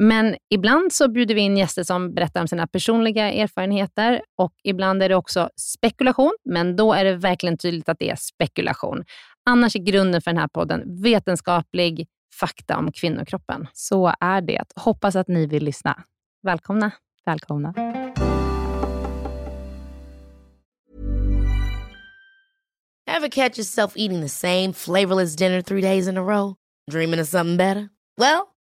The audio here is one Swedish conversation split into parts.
Men ibland så bjuder vi in gäster som berättar om sina personliga erfarenheter och ibland är det också spekulation, men då är det verkligen tydligt att det är spekulation. Annars är grunden för den här podden vetenskaplig fakta om kvinnokroppen. Så är det. Hoppas att ni vill lyssna. Välkomna. Välkomna. Ever catch yourself eating the same flavorless dinner 3 days in a row? Dreaming of something better? Well,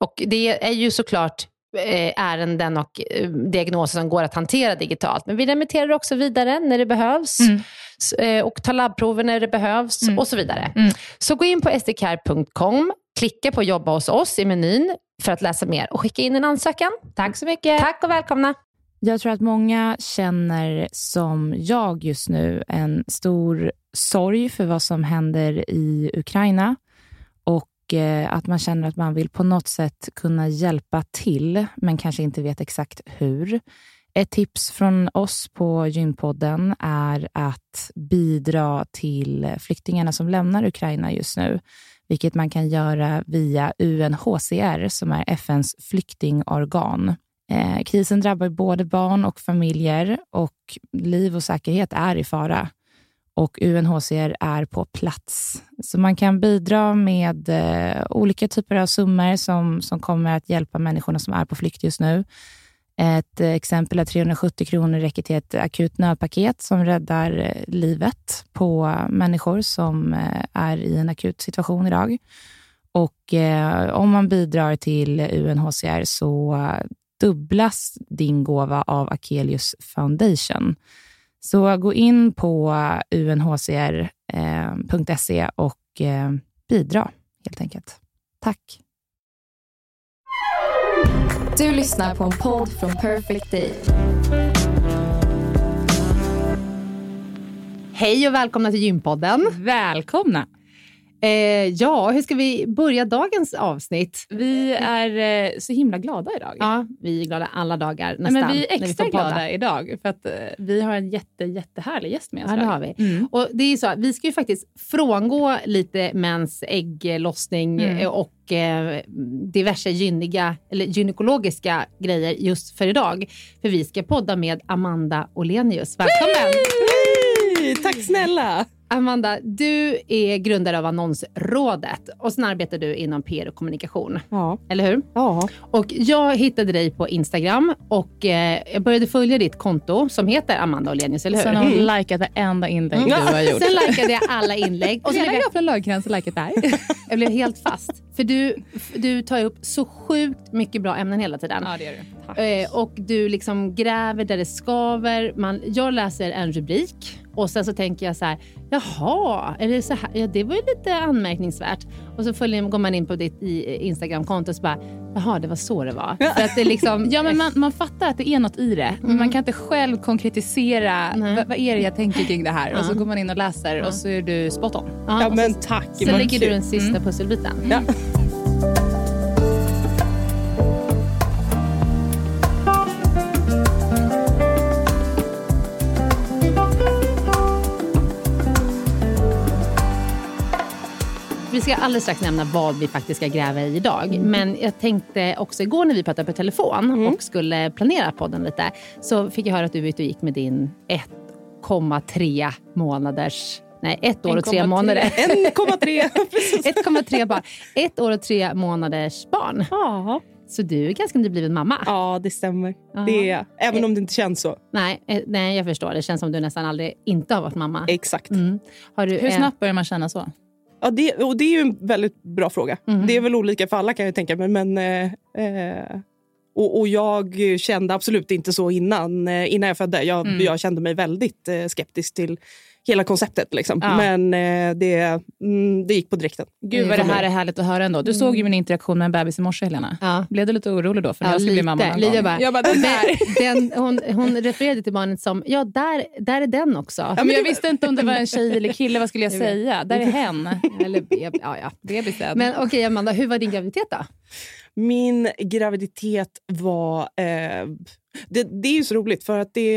Och det är ju såklart ärenden och diagnoser som går att hantera digitalt. Men vi remitterar också vidare när det behövs. Mm. Och tar labbprover när det behövs och så vidare. Mm. Så gå in på sdcare.com, klicka på jobba hos oss i menyn för att läsa mer och skicka in en ansökan. Tack så mycket. Tack och välkomna. Jag tror att många känner som jag just nu en stor sorg för vad som händer i Ukraina. Att man känner att man vill på något sätt kunna hjälpa till men kanske inte vet exakt hur. Ett tips från oss på Gynpodden är att bidra till flyktingarna som lämnar Ukraina just nu, vilket man kan göra via UNHCR som är FNs flyktingorgan. Krisen drabbar både barn och familjer och liv och säkerhet är i fara. Och UNHCR är på plats. Så man kan bidra med olika typer av summor som kommer att hjälpa människorna som är på flykt just nu. Ett exempel är 370 kronor räcker till ett akut nödpaket som räddar livet på människor som är i en akut situation idag. Och om man bidrar till UNHCR så dubblas din gåva av Akelius Foundation. Så gå in på unhcr.se och bidra helt enkelt. Tack. Du lyssnar på en podd från Perfect Day. Hej och välkomna till Gynpodden. Välkomna. Ja, hur ska vi börja dagens avsnitt? Vi är så himla glada idag. Ja, vi är glada alla dagar nästan. Men vi är extra glada idag för att vi har en jättehärlig gäst med oss. Ja, det har vi. Mm. Och det är ju så att vi ska ju faktiskt frångå lite mens, ägglossning och diverse gynekologiska grejer just för idag. För vi ska podda med Amanda Olenius. Välkommen! Yay! Tack snälla! Amanda, du är grundare av Annonsrådet och sen arbetar du inom PR och kommunikation. Ja. Eller hur? Ja. Och jag hittade dig på Instagram och jag började följa ditt konto som heter Amanda Olenius, eller hur? Sen har hon likat varenda inlägg du har gjort. Sen likade jag alla inlägg. Och sen blev jag från Lagercrantz och likat där. Jag blev helt fast. För du tar upp så sjukt mycket bra ämnen hela tiden. Ja, det gör du. Tack. Och du liksom gräver där det skaver. Jag läser en rubrik. Och sen så tänker jag så här, jaha, är det så här? Ja, det var ju lite anmärkningsvärt. Och så går man in på ditt Instagram-konto och så bara, jaha, det var så det var. Så att det liksom, ja, men man fattar att det är något i det. Mm. Men man kan inte själv konkretisera, vad är det jag tänker kring det här? Ja. Och så går man in och läser och så är du spot on. Ja, ja, men tack. Sen lägger du den sista pusselbiten. Mm. Ja. Vi ska alldeles strax nämna vad vi faktiskt ska gräva i idag. Men jag tänkte också igår när vi pratade på telefon och skulle planera podden lite. Så fick jag höra att du ute och gick med din 1 år och 3 månaders barn. Ja. Så du är ganska nybliven mamma. Ja, det stämmer. Ja. Det är jag. Även om det inte känns så. Nej, jag förstår. Det känns som du nästan aldrig inte har varit mamma. Exakt. Mm. Hur snabbt börjar man känna så? Ja, det är ju en väldigt bra fråga. Mm. Det är väl olika för alla kan jag tänka mig. Men jag kände absolut inte så innan jag födde. Jag kände mig väldigt skeptisk till hela konceptet liksom. Ja. Men det gick på direkten. Gud vad det här är härligt att höra ändå. Du såg ju min interaktion med en bebis i morse, Helena. Ja. Blev du lite orolig då? För jag skulle bli mamma någon gång. Jag bara den där. Hon refererade till barnet som, där är den också. Ja, men jag visste inte om det var en tjej eller kille. Vad skulle jag säga? Där är hen. Eller, ja, bebisen. Men okej, Amanda, hur var din graviditet då? Min graviditet var... Det är ju så roligt för att det...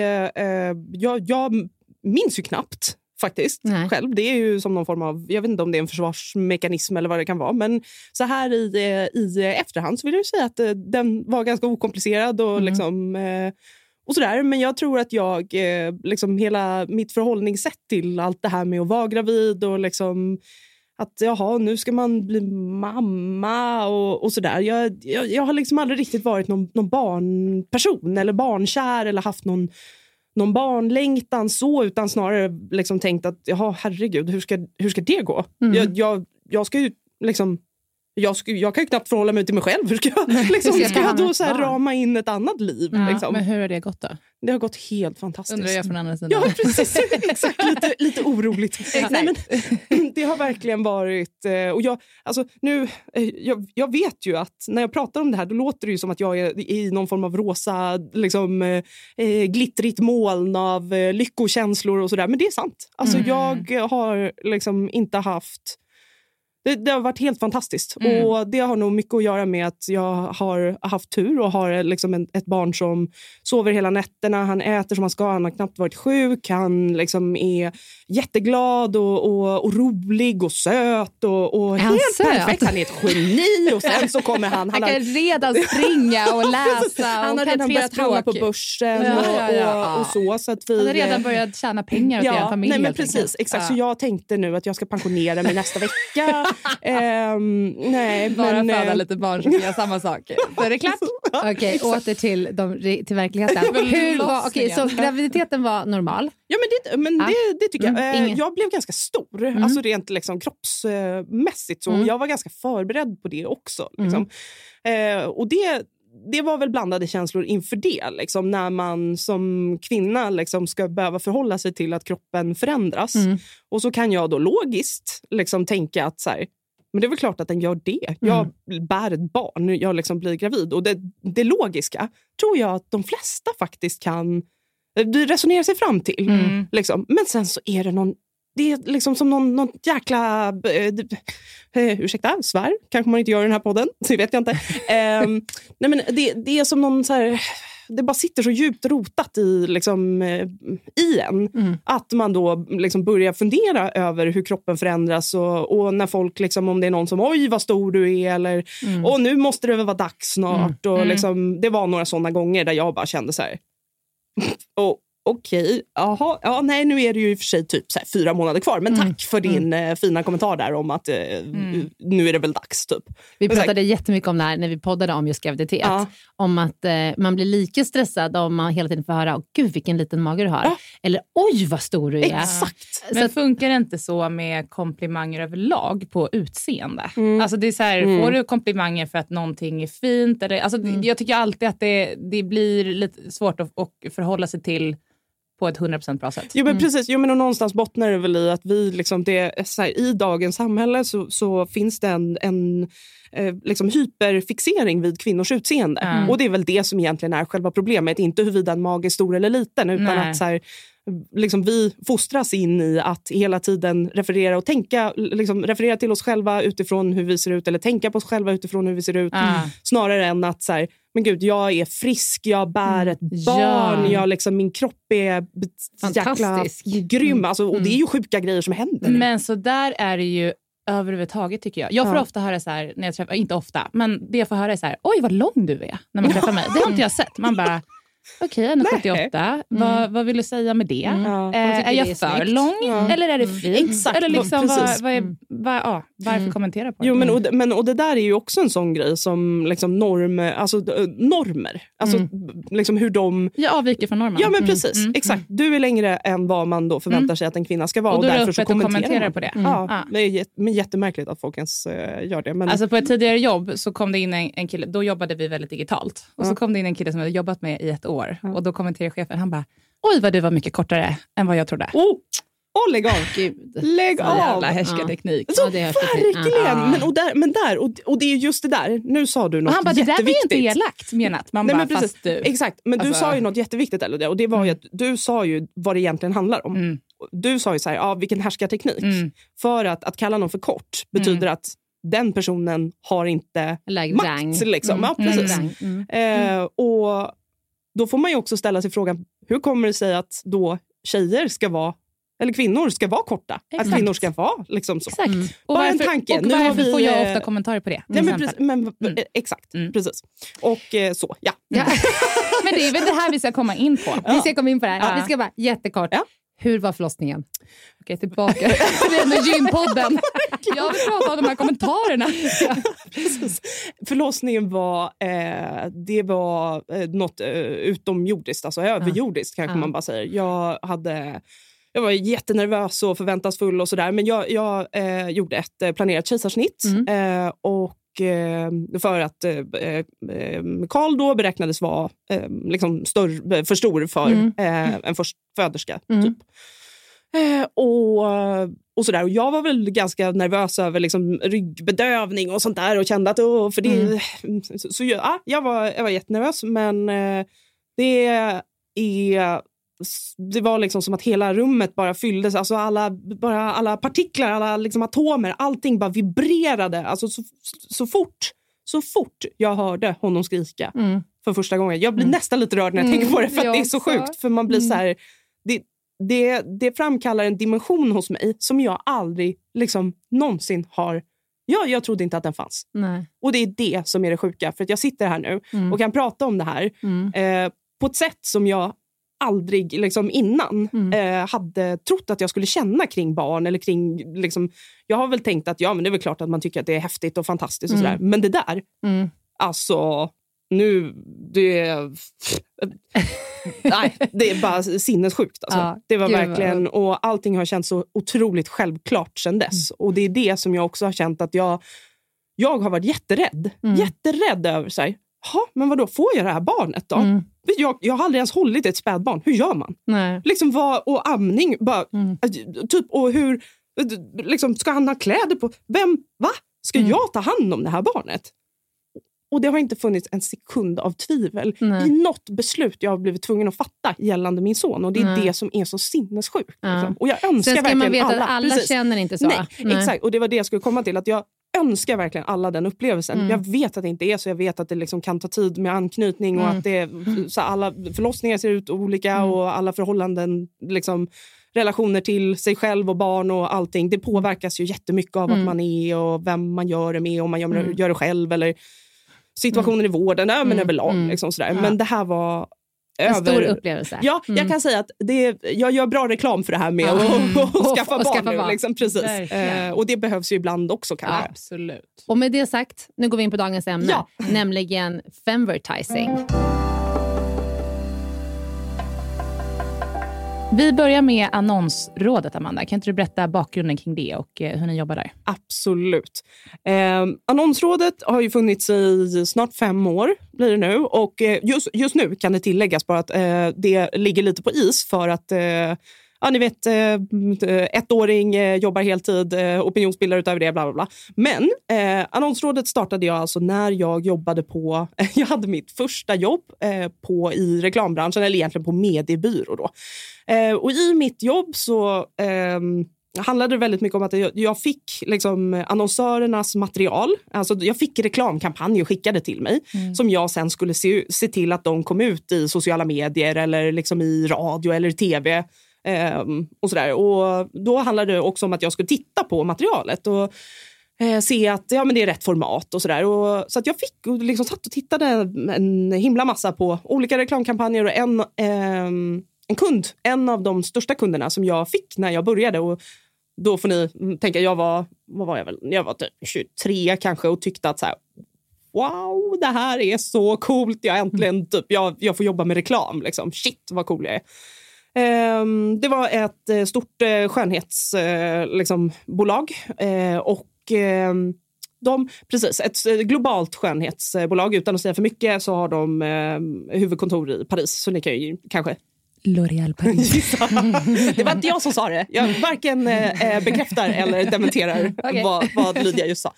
Jag minns ju knappt faktiskt. Nej. Själv. Det är ju som någon form av, jag vet inte om det är en försvarsmekanism eller vad det kan vara. Men så här i efterhand så vill jag ju säga att den var ganska okomplicerad och liksom... Och sådär, men jag tror att jag, liksom hela mitt förhållningssätt till allt det här med att vara gravid och liksom... Att jaha, nu ska man bli mamma och sådär. Jag har liksom aldrig riktigt varit någon barnperson eller barnkär eller haft någon barnlängtan så, utan snarare liksom tänkt att jaha, herregud, hur ska det gå? Jag ska ju liksom... Jag kan ju knappt förhålla mig till mig själv. Hur ska jag, liksom, ska jag då så här rama in ett annat liv? Ja, liksom? Men hur har det gått då? Det har gått helt fantastiskt. Undrar jag från andra sidan. Ja, precis. Exakt, lite oroligt. Exakt. Nej, men, det har verkligen varit... Och jag vet ju att när jag pratar om det här, då låter det ju som att jag är i någon form av rosa, liksom, glittrigt moln av lyckokänslor och sådär. Men det är sant. Alltså, jag har liksom inte haft... Det har varit helt fantastiskt. Och det har nog mycket att göra med att jag har haft tur och har liksom ett barn som sover hela nätterna. Han äter som han ska, han har knappt varit sjuk. Han liksom är jätteglad och rolig och söt och helt söt. Perfekt. Han är ett geni och sen så kommer han. Han kan redan springa och läsa. Han har redan börjat handla på börsen och så. Så att han har redan börjat tjäna pengar åt er familj. Nej, men precis, exakt. Ja. Så jag tänkte nu att jag ska pensionera mig nästa vecka. Nej, bara föda lite barn som gör samma saker. Så är det klart. Okej, åter till verkligheten. Så graviditeten var normal? Ja, men det tycker jag. Jag blev ganska stor. Alltså rent liksom kroppsmässigt. Så jag var ganska förberedd på det också. Liksom. Och det var väl blandade känslor inför det. Liksom, när man som kvinna liksom ska behöva förhålla sig till att kroppen förändras. Och så kan jag då logiskt liksom tänka att så här, men det är väl klart att den gör det. Jag bär ett barn, jag liksom blir gravid. Och det logiska tror jag att de flesta faktiskt kan resonera sig fram till. Liksom. Men sen så är det det är liksom som någon jäkla... ursäkta, svär. Kanske man inte gör den här podden, så vet jag inte. Nej, men det är som någon så här... Det bara sitter så djupt rotat i en. Att man då liksom börjar fundera över hur kroppen förändras. Och när folk, liksom, om det är någon som, oj vad stor du är. Eller, och nu måste det väl vara dags snart. Och liksom, det var några sådana gånger där jag bara kände så här... okej, jaha, ja, nej, nu är det ju i och för sig typ så här 4 månader kvar, men tack för din fina kommentar där om att nu är det väl dags typ. Vi pratade jättemycket om det här när vi poddade om just graviditet, om att man blir lika stressad om man hela tiden får höra, gud vilken liten mage du har, eller oj vad stor du är. Exakt. Så men funkar det inte så med komplimanger överlag på utseende? Alltså det är så här, får du komplimanger för att någonting är fint? Eller, alltså, jag tycker alltid att det blir lite svårt att förhålla sig till på ett 100% bra sätt. Jo men precis, jo, men och någonstans bottnar det väl i att vi liksom, det är så här, i dagens samhälle så finns det en liksom hyperfixering vid kvinnors utseende. Och det är väl det som egentligen är själva problemet, inte huruvida en mage är stor eller liten, utan att så här, liksom vi fostras in i att hela tiden referera och tänka, liksom referera till oss själva utifrån hur vi ser ut, eller tänka på oss själva utifrån hur vi ser ut, snarare än att så här, men gud, jag är frisk, jag bär ett barn, jag liksom, min kropp är jäkla grym, alltså, och det är ju sjuka grejer som händer. Men så där är det ju överhuvudtaget tycker jag. Jag får ofta höra så här, när jag träffar, inte ofta, men det jag får höra är så här, oj vad lång du är när man träffar mig. Det har inte jag sett. Man bara, okej, jag är 78. Vad vill du säga med det? Är jag det för lång? Eller är det fint? Exakt. Eller liksom, varför kommentera på det? Jo, men det där är ju också en sån grej som liksom normer. Alltså liksom hur de... Jag avviker från normen. Ja, men precis. Exakt. Du är längre än vad man då förväntar sig att en kvinna ska vara. Och därför så kommenterar på det. Det är jättemärkligt att folk ens gör det. Men... Alltså på ett tidigare jobb så kom det in en kille. Då jobbade vi väldigt digitalt. Och så kom det in en kille som jag hade jobbat med i ett år. Och då kommenterade chefen, han bara, oj vad du var mycket kortare än vad jag trodde. Lägg av. Gud. Lägg av. Jävla härskarteknik. Så verkligen. Men det är just det där. Nu sa du något jätteviktigt. Han bara, det där var inte elakt menat. Man nej, bara, men fast du. Exakt. Men alltså... du sa ju något jätteviktigt, eller? Och det var ju att du sa ju vad det egentligen handlar om. Du sa ju så här, vilken härskarteknik. För att kalla någon för kort betyder att den personen har inte like makt. Dang. Liksom. Precis. Och då får man ju också ställa sig frågan, hur kommer det sig att då tjejer ska vara, eller kvinnor ska vara korta? Exakt. Att kvinnor ska vara liksom så. Exakt. Och bara en tanke. Och varför får jag ofta kommentarer på det? Nej, men exakt, precis. Och så, ja. Men det är väl det här vi ska komma in på. Vi ska komma in på det här. Ja. Vi ska bara jättekort. Ja. Hur var förlossningen? Okej, tillbaka. Det är med Gynpodden. Jag vill prata om de här kommentarerna. Precis. Förlossningen var, det var något utomjordiskt, alltså överjordiskt kanske man bara säger. Jag var jättenervös och förväntansfull och sådär. Men jag gjorde ett planerat kejsarsnitt. För att Karl då beräknades vara liksom för stor för en förstföderska typ. Och sådär. Och jag var väl ganska nervös över liksom ryggbedövning och sånt där. Och kände att... för det, så ja, jag var jättenervös. Men det var liksom som att hela rummet bara fylldes, alltså alla partiklar, alla liksom atomer, allting bara vibrerade, alltså så fort jag hörde honom skrika för första gången. Jag blir nästan lite rörd när jag tänker på det, för att det är så sjukt, för man blir så här, det framkallar en dimension hos mig som jag aldrig liksom någonsin har. Jag trodde inte att den fanns. Nej. Och det är det som är det sjuka, för att jag sitter här nu och kan prata om det här på ett sätt som jag aldrig liksom innan hade trott att jag skulle känna kring barn eller kring liksom, jag har väl tänkt att men det är väl klart att man tycker att det är häftigt och fantastiskt och sådär, men det där alltså nu det är bara sinnessjukt alltså. Det var verkligen, och allting har känts så otroligt självklart sedan dess, och det är det som jag också har känt, att jag har varit jätterädd över sig. Ja, men vadå, får jag det här barnet då? Jag har aldrig ens hållit ett spädbarn. Hur gör man? Nej. Liksom och amning bara, typ, och hur liksom, ska han ha kläder på? Va? Ska jag ta hand om det här barnet? Och det har inte funnits en sekund av tvivel i något beslut jag har blivit tvungen att fatta gällande min son. Och det är det som är så sinnessjukt. Liksom. Och jag önskar verkligen man veta att alla känner inte så. Nej. Exakt. Och det var det jag skulle komma till, att jag önskar verkligen alla den upplevelsen. Jag vet att det inte är så. Jag vet att det liksom kan ta tid med anknytning och att det, så alla förlossningar ser ut olika och alla förhållanden, liksom, relationer till sig själv och barn och allting. Det påverkas ju jättemycket av att man är och vem man gör det med, om man gör det själv eller situationen i vården, men överlag liksom sådär. Men det här var en stor upplevelse. Ja, jag kan säga att jag gör bra reklam för det här med att skaffa barn. Liksom, precis. Och det behövs ju ibland också, kanske. Ja, absolut. Och med det sagt, nu går vi in på dagens ämne. Ja. Nämligen femvertising. Vi börjar med Annonsrådet, Amanda. Kan inte du berätta bakgrunden kring det och hur ni jobbar där? Absolut. Annonsrådet har ju funnits i snart 5 år blir det nu. Och just nu kan det tilläggas bara att det ligger lite på is för att... Ja, ni vet, ettåring, jobbar heltid, opinionsbildare utöver det, bla bla bla. Men Annonsrådet startade jag alltså när jag jobbade på... Jag hade mitt första jobb i reklambranschen, eller egentligen på mediebyrå då. Och i mitt jobb så handlade det väldigt mycket om att jag fick liksom annonsörernas material. Alltså jag fick reklamkampanjer skickade till mig som jag sen skulle se till att de kom ut i sociala medier eller liksom i radio eller tv. Och sådär. Och då handlade det också om att jag skulle titta på materialet och se att ja, men det är rätt format och sådär. Och så att jag fick liksom satt och tittade en himla massa på olika reklamkampanjer och en kund, en av de största kunderna som jag fick när jag började. Och då får ni tänka, jag var typ 23 kanske och tyckte att så här, wow, det här är så coolt, jag äntligen typ, jag får jobba med reklam liksom. Shit, vad cool jag är. Det var ett stort skönhetsbolag och ett globalt skönhetsbolag, utan att säga för mycket, så har de huvudkontor i Paris, så ni kan ju kanske... L'Oréal Paris. Det var inte jag som sa det. Jag varken bekräftar eller dementerar vad Lydia just sa.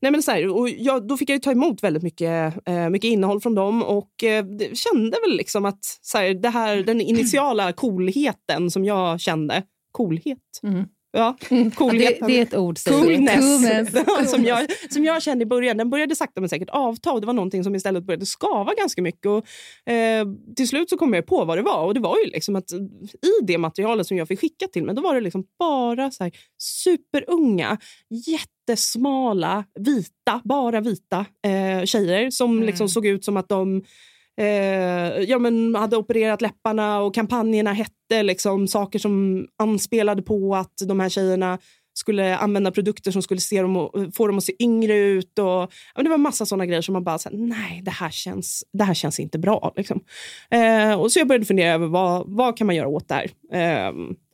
Nej, men så här, och då fick jag ju ta emot väldigt mycket innehåll från dem och kände väl liksom att så här, det här, den initiala coolheten som jag kände. Coolhet? Ja, coolheten. Ja, det är ett ord. Coolness. Som jag kände i början. Den började sakta men säkert avta och det var någonting som istället började skava ganska mycket. Och, till slut så kom jag på vad det var. Och det var ju liksom att i det materialet som jag fick skicka till mig, då var det liksom bara så här superunga, jättesmala, bara vita tjejer som liksom såg ut som att de hade opererat läpparna, och kampanjerna hette liksom saker som anspelade på att de här tjejerna skulle använda produkter som skulle få dem att se yngre ut, och det var massa sådana grejer som man bara såhär, nej, det här känns inte bra liksom. Och så jag började fundera över vad kan man göra åt det här,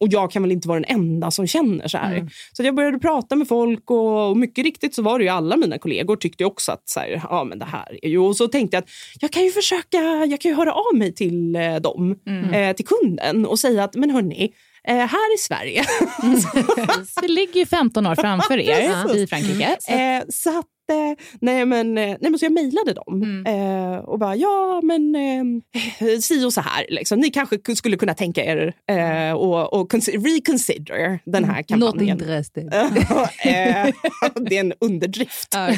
och jag kan väl inte vara den enda som känner så här. Så jag började prata med folk, och mycket riktigt så var det ju alla mina kollegor tyckte också att så här, ja men det här är ju, och så tänkte jag att jag kan ju höra av mig till dem, till kunden, och säga att men hörni, här i Sverige. Det ligger ju 15 år framför er i Frankrike. Så att, nej men så jag mejlade dem och bara, si och så här liksom. Ni kanske skulle kunna tänka er och reconsider den här kampanjen. Not interested. Det är en underdrift. Okay.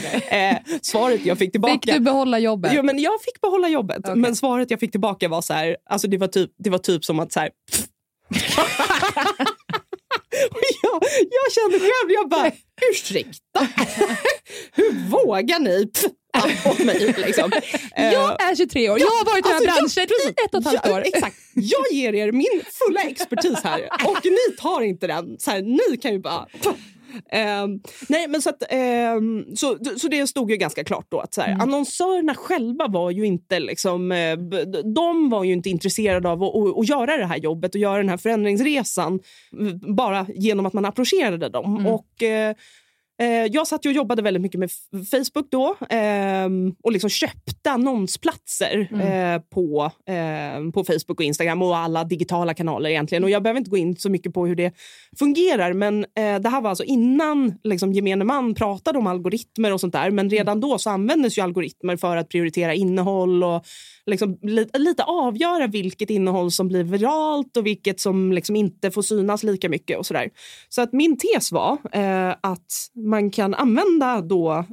Svaret jag fick tillbaka... Fick du behålla jobbet? Jo, men jag fick behålla jobbet. Okay. Men svaret jag fick tillbaka var så här, alltså det var typ som att så här... jag kände själv, jag bara, ursäkta, hur vågar ni på mig liksom? Jag är 23 år, jag har varit i den här branschen i 1,5 år. Exakt, jag ger er min fulla expertis här och ni tar inte den, så här, ni kan ju bara... nej, men så att så det stod ju ganska klart då att så här, annonsörerna själva var ju inte liksom, de var ju inte intresserade av att göra det här jobbet och göra den här förändringsresan bara genom att man approcherade dem. Och jag satt ju och jobbade väldigt mycket med Facebook då, och liksom köpte annonsplatser på Facebook och Instagram och alla digitala kanaler egentligen. Och jag behöver inte gå in så mycket på hur det fungerar, men det här var alltså innan liksom, gemene man pratade om algoritmer och sånt där. Men redan då så användes ju algoritmer för att prioritera innehåll och liksom, lite avgöra vilket innehåll som blir viralt och vilket som liksom, inte får synas lika mycket och sådär. Så att min tes var att man kan använda då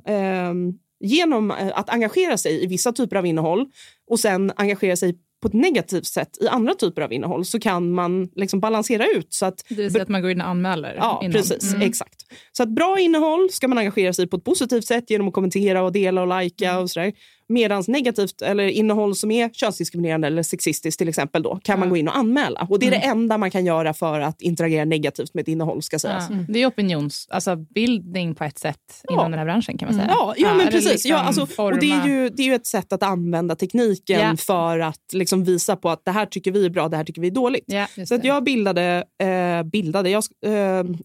genom att engagera sig i vissa typer av innehåll och sen engagera sig på ett negativt sätt i andra typer av innehåll, så kan man liksom balansera ut så att... Det vill säga att man går in och anmäler. Ja, innan. Precis. Exakt. Så att bra innehåll ska man engagera sig på ett positivt sätt genom att kommentera och dela och likea och sådär. Medans negativt eller innehåll som är könsdiskriminerande eller sexistiskt till exempel då kan man gå in och anmäla. Och det är det enda man kan göra för att interagera negativt med ett innehåll, ska sägas. Mm. Det är opinionsbildning på ett sätt inom den här branschen, kan man säga. Ja, men precis. Liksom och det är ju ett sätt att använda tekniken för att liksom visa på att det här tycker vi är bra, det här tycker vi är dåligt. Yeah, så att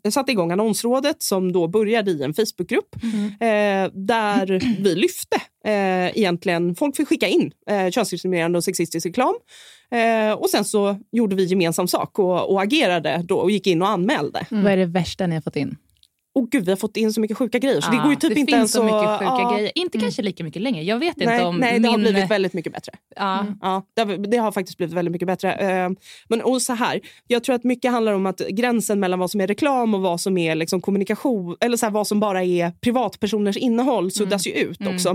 jag satte igång Annonsrådet som då började i en Facebookgrupp där vi lyfte egentligen, folk fick skicka in könsdiskriminerande och sexistisk reklam. Och sen så gjorde vi gemensam sak och agerade då och gick in och anmälde. Vad är det värsta ni har fått in? Och gud, vi har fått in så mycket sjuka grejer. Så det går ju typ det inte finns ens så mycket sjuka grejer. Inte kanske lika mycket längre. Jag vet inte om... Nej, det har blivit väldigt mycket bättre. Det har faktiskt blivit väldigt mycket bättre. Men och så här, jag tror att mycket handlar om att gränsen mellan vad som är reklam och vad som är liksom kommunikation, eller så här, vad som bara är privatpersoners innehåll suddas ju ut också.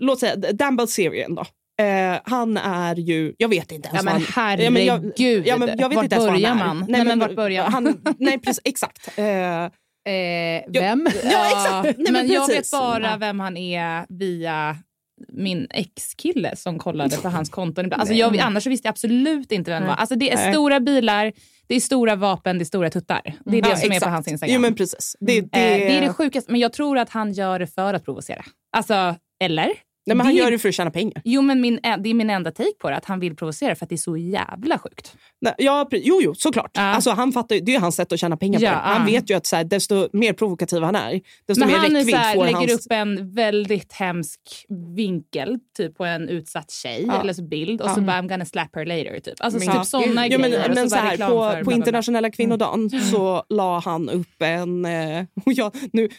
Låt säga, Dan Balzerian då. Han är ju, jag vet inte ens exakt. Vem? Jag vet bara vem han är via min ex-kille som kollade på hans konton ibland. Alltså annars visste jag absolut inte vem det var. Alltså det är stora bilar, det är stora vapen, det är stora tuttar. Det är det som är på hans Instagram. Jo, men precis. Det är det sjukaste, men jag tror att han gör det för att provocera. Alltså, eller? Nej, men han gör det för att tjäna pengar. Jo, men det är min enda take på det, att han vill provocera för att det är så jävla sjukt. Nej, jo, såklart. Alltså, han fattar ju, det är ju hans sätt att tjäna pengar på det. Han vet ju att så här, desto mer provokativ han är, desto mer räckvidd får han. Men han lägger upp en väldigt hemsk vinkel typ på en utsatt tjej eller så bild och så bara I'm gonna slap her later typ. Alltså typ sådana grejer. Men så här, på internationella kvinnodagen så la han upp en och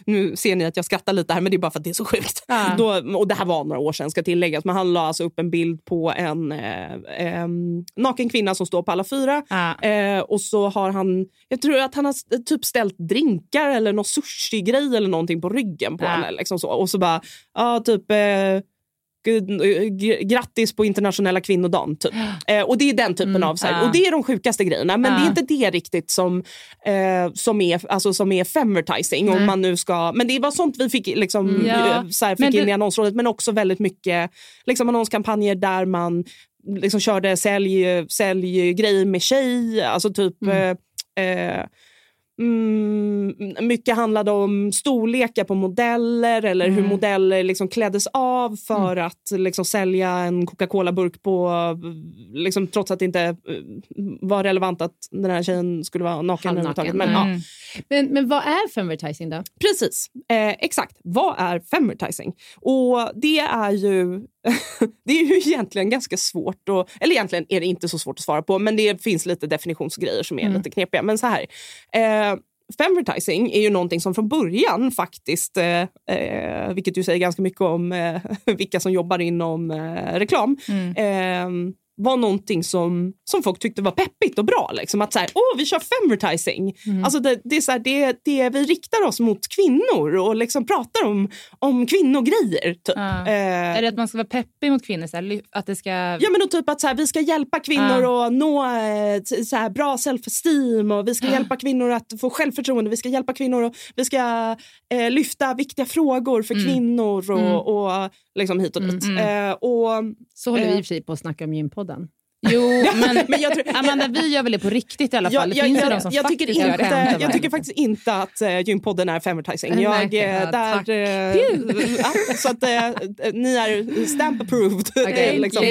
nu ser ni att jag skrattar lite här, men det är bara för att det är så sjukt. Och det här var några år sedan, ska tilläggas, men han la alltså upp en bild på en naken kvinna som står på alla fyra och så har han, jag tror att han har typ ställt drinkar eller någon sushi-grej eller någonting på ryggen på henne liksom så, och så bara grattis på internationella kvinnodagen typ. Och det är den typen av så här, och det är de sjukaste grejerna, men det är inte det riktigt som är femertising om man nu ska, men det var sånt vi fick liksom in i Annonsrådet, men också väldigt mycket liksom annonskampanjer där man liksom körde sälj grejer med tjej, alltså typ mycket handlade om storlekar på modeller eller hur modeller liksom kläddes av för att liksom sälja en Coca-Cola-burk på liksom, trots att det inte var relevant att den här tjejen skulle vara naken överhuvudtaget. Men vad är femertising då? Precis, exakt. Vad är femertising? Och det är ju egentligen ganska svårt och, eller egentligen är det inte så svårt att svara på, men det finns lite definitionsgrejer som är lite knepiga, men så här femertising är ju någonting som från början faktiskt, vilket ju säger ganska mycket om vilka som jobbar inom reklam, var någonting som folk tyckte var peppigt och bra. Liksom. Att så här, vi kör femertising. Alltså det är så här, det vi riktar oss mot kvinnor och liksom pratar om kvinnogrejer. Typ. Är det att man ska vara peppig mot kvinnor? Så här, att det ska... Ja, men då typ att så här, vi ska hjälpa kvinnor att nå så här, bra self-esteem, och vi ska hjälpa kvinnor att få självförtroende. Vi ska hjälpa kvinnor och vi ska lyfta viktiga frågor för kvinnor och liksom hit och dit. Så håller vi i och för sig på att snacka om Gynpodden. Jo, men jag tror, Amanda, vi gör väl det på riktigt i alla fall. Det finns ju de som jag tycker faktiskt inte att Gynpodden är femertising. Så att ni är stamp approved. Okay, liksom.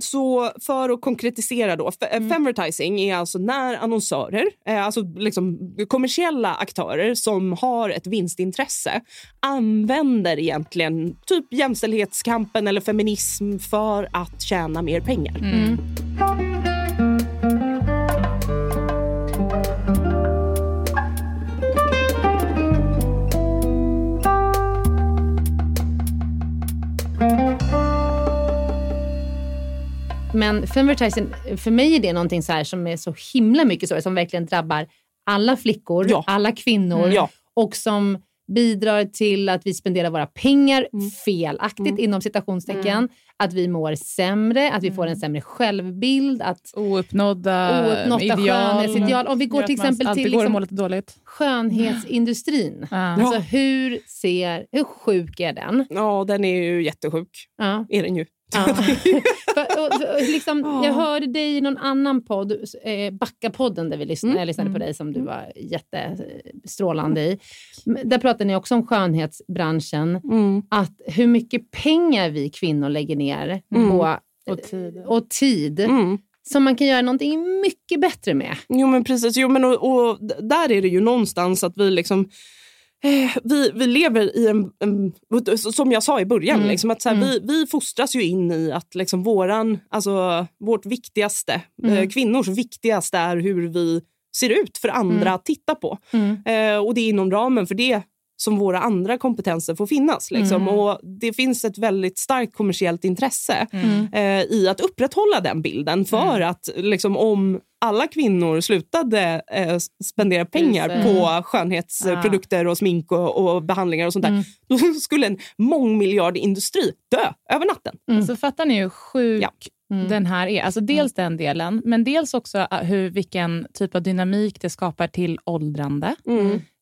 Så för att konkretisera då, femertising är alltså när annonsörer, alltså liksom kommersiella aktörer som har ett vinstintresse, använder egentligen typ jämställdhetskampen eller feminism för att tjäna mer pengar. Men femertising, för mig är det någonting så här som är så himla mycket så, som verkligen drabbar alla flickor, alla kvinnor och som bidrar till att vi spenderar våra pengar felaktigt inom citationstecken. Att vi mår sämre, att vi får en sämre självbild, att ouppnådda skönhetsideal. Om vi går till exempel till liksom, skönhetsindustrin. Alltså hur sjuk är den? Ja, den är ju jättesjuk. Ja. Är den ju. Ja. Jag hörde dig i någon annan podd, Backapodden, där vi lyssnade, jag lyssnade på dig som du var jättestrålande i. Där pratade ni också om skönhetsbranschen, att hur mycket pengar vi kvinnor lägger ner på, och tid som man kan göra någonting mycket bättre med. Jo men precis, och där är det ju någonstans att vi liksom Vi lever i en, som jag sa i början, liksom, att så här, vi fostras ju in i att liksom vårt viktigaste, kvinnors viktigaste är hur vi ser ut för andra att titta på. Och det är inom ramen för det som våra andra kompetenser får finnas. Liksom. Och det finns ett väldigt starkt kommersiellt intresse i att upprätthålla den bilden. För att liksom, om alla kvinnor slutade spendera pengar på skönhetsprodukter och smink och behandlingar och sånt där, då skulle en mångmiljardindustri dö över natten. Så fattar ni hur sjuk den här är? Alltså dels den delen, men dels också vilken typ av dynamik det skapar till åldrande.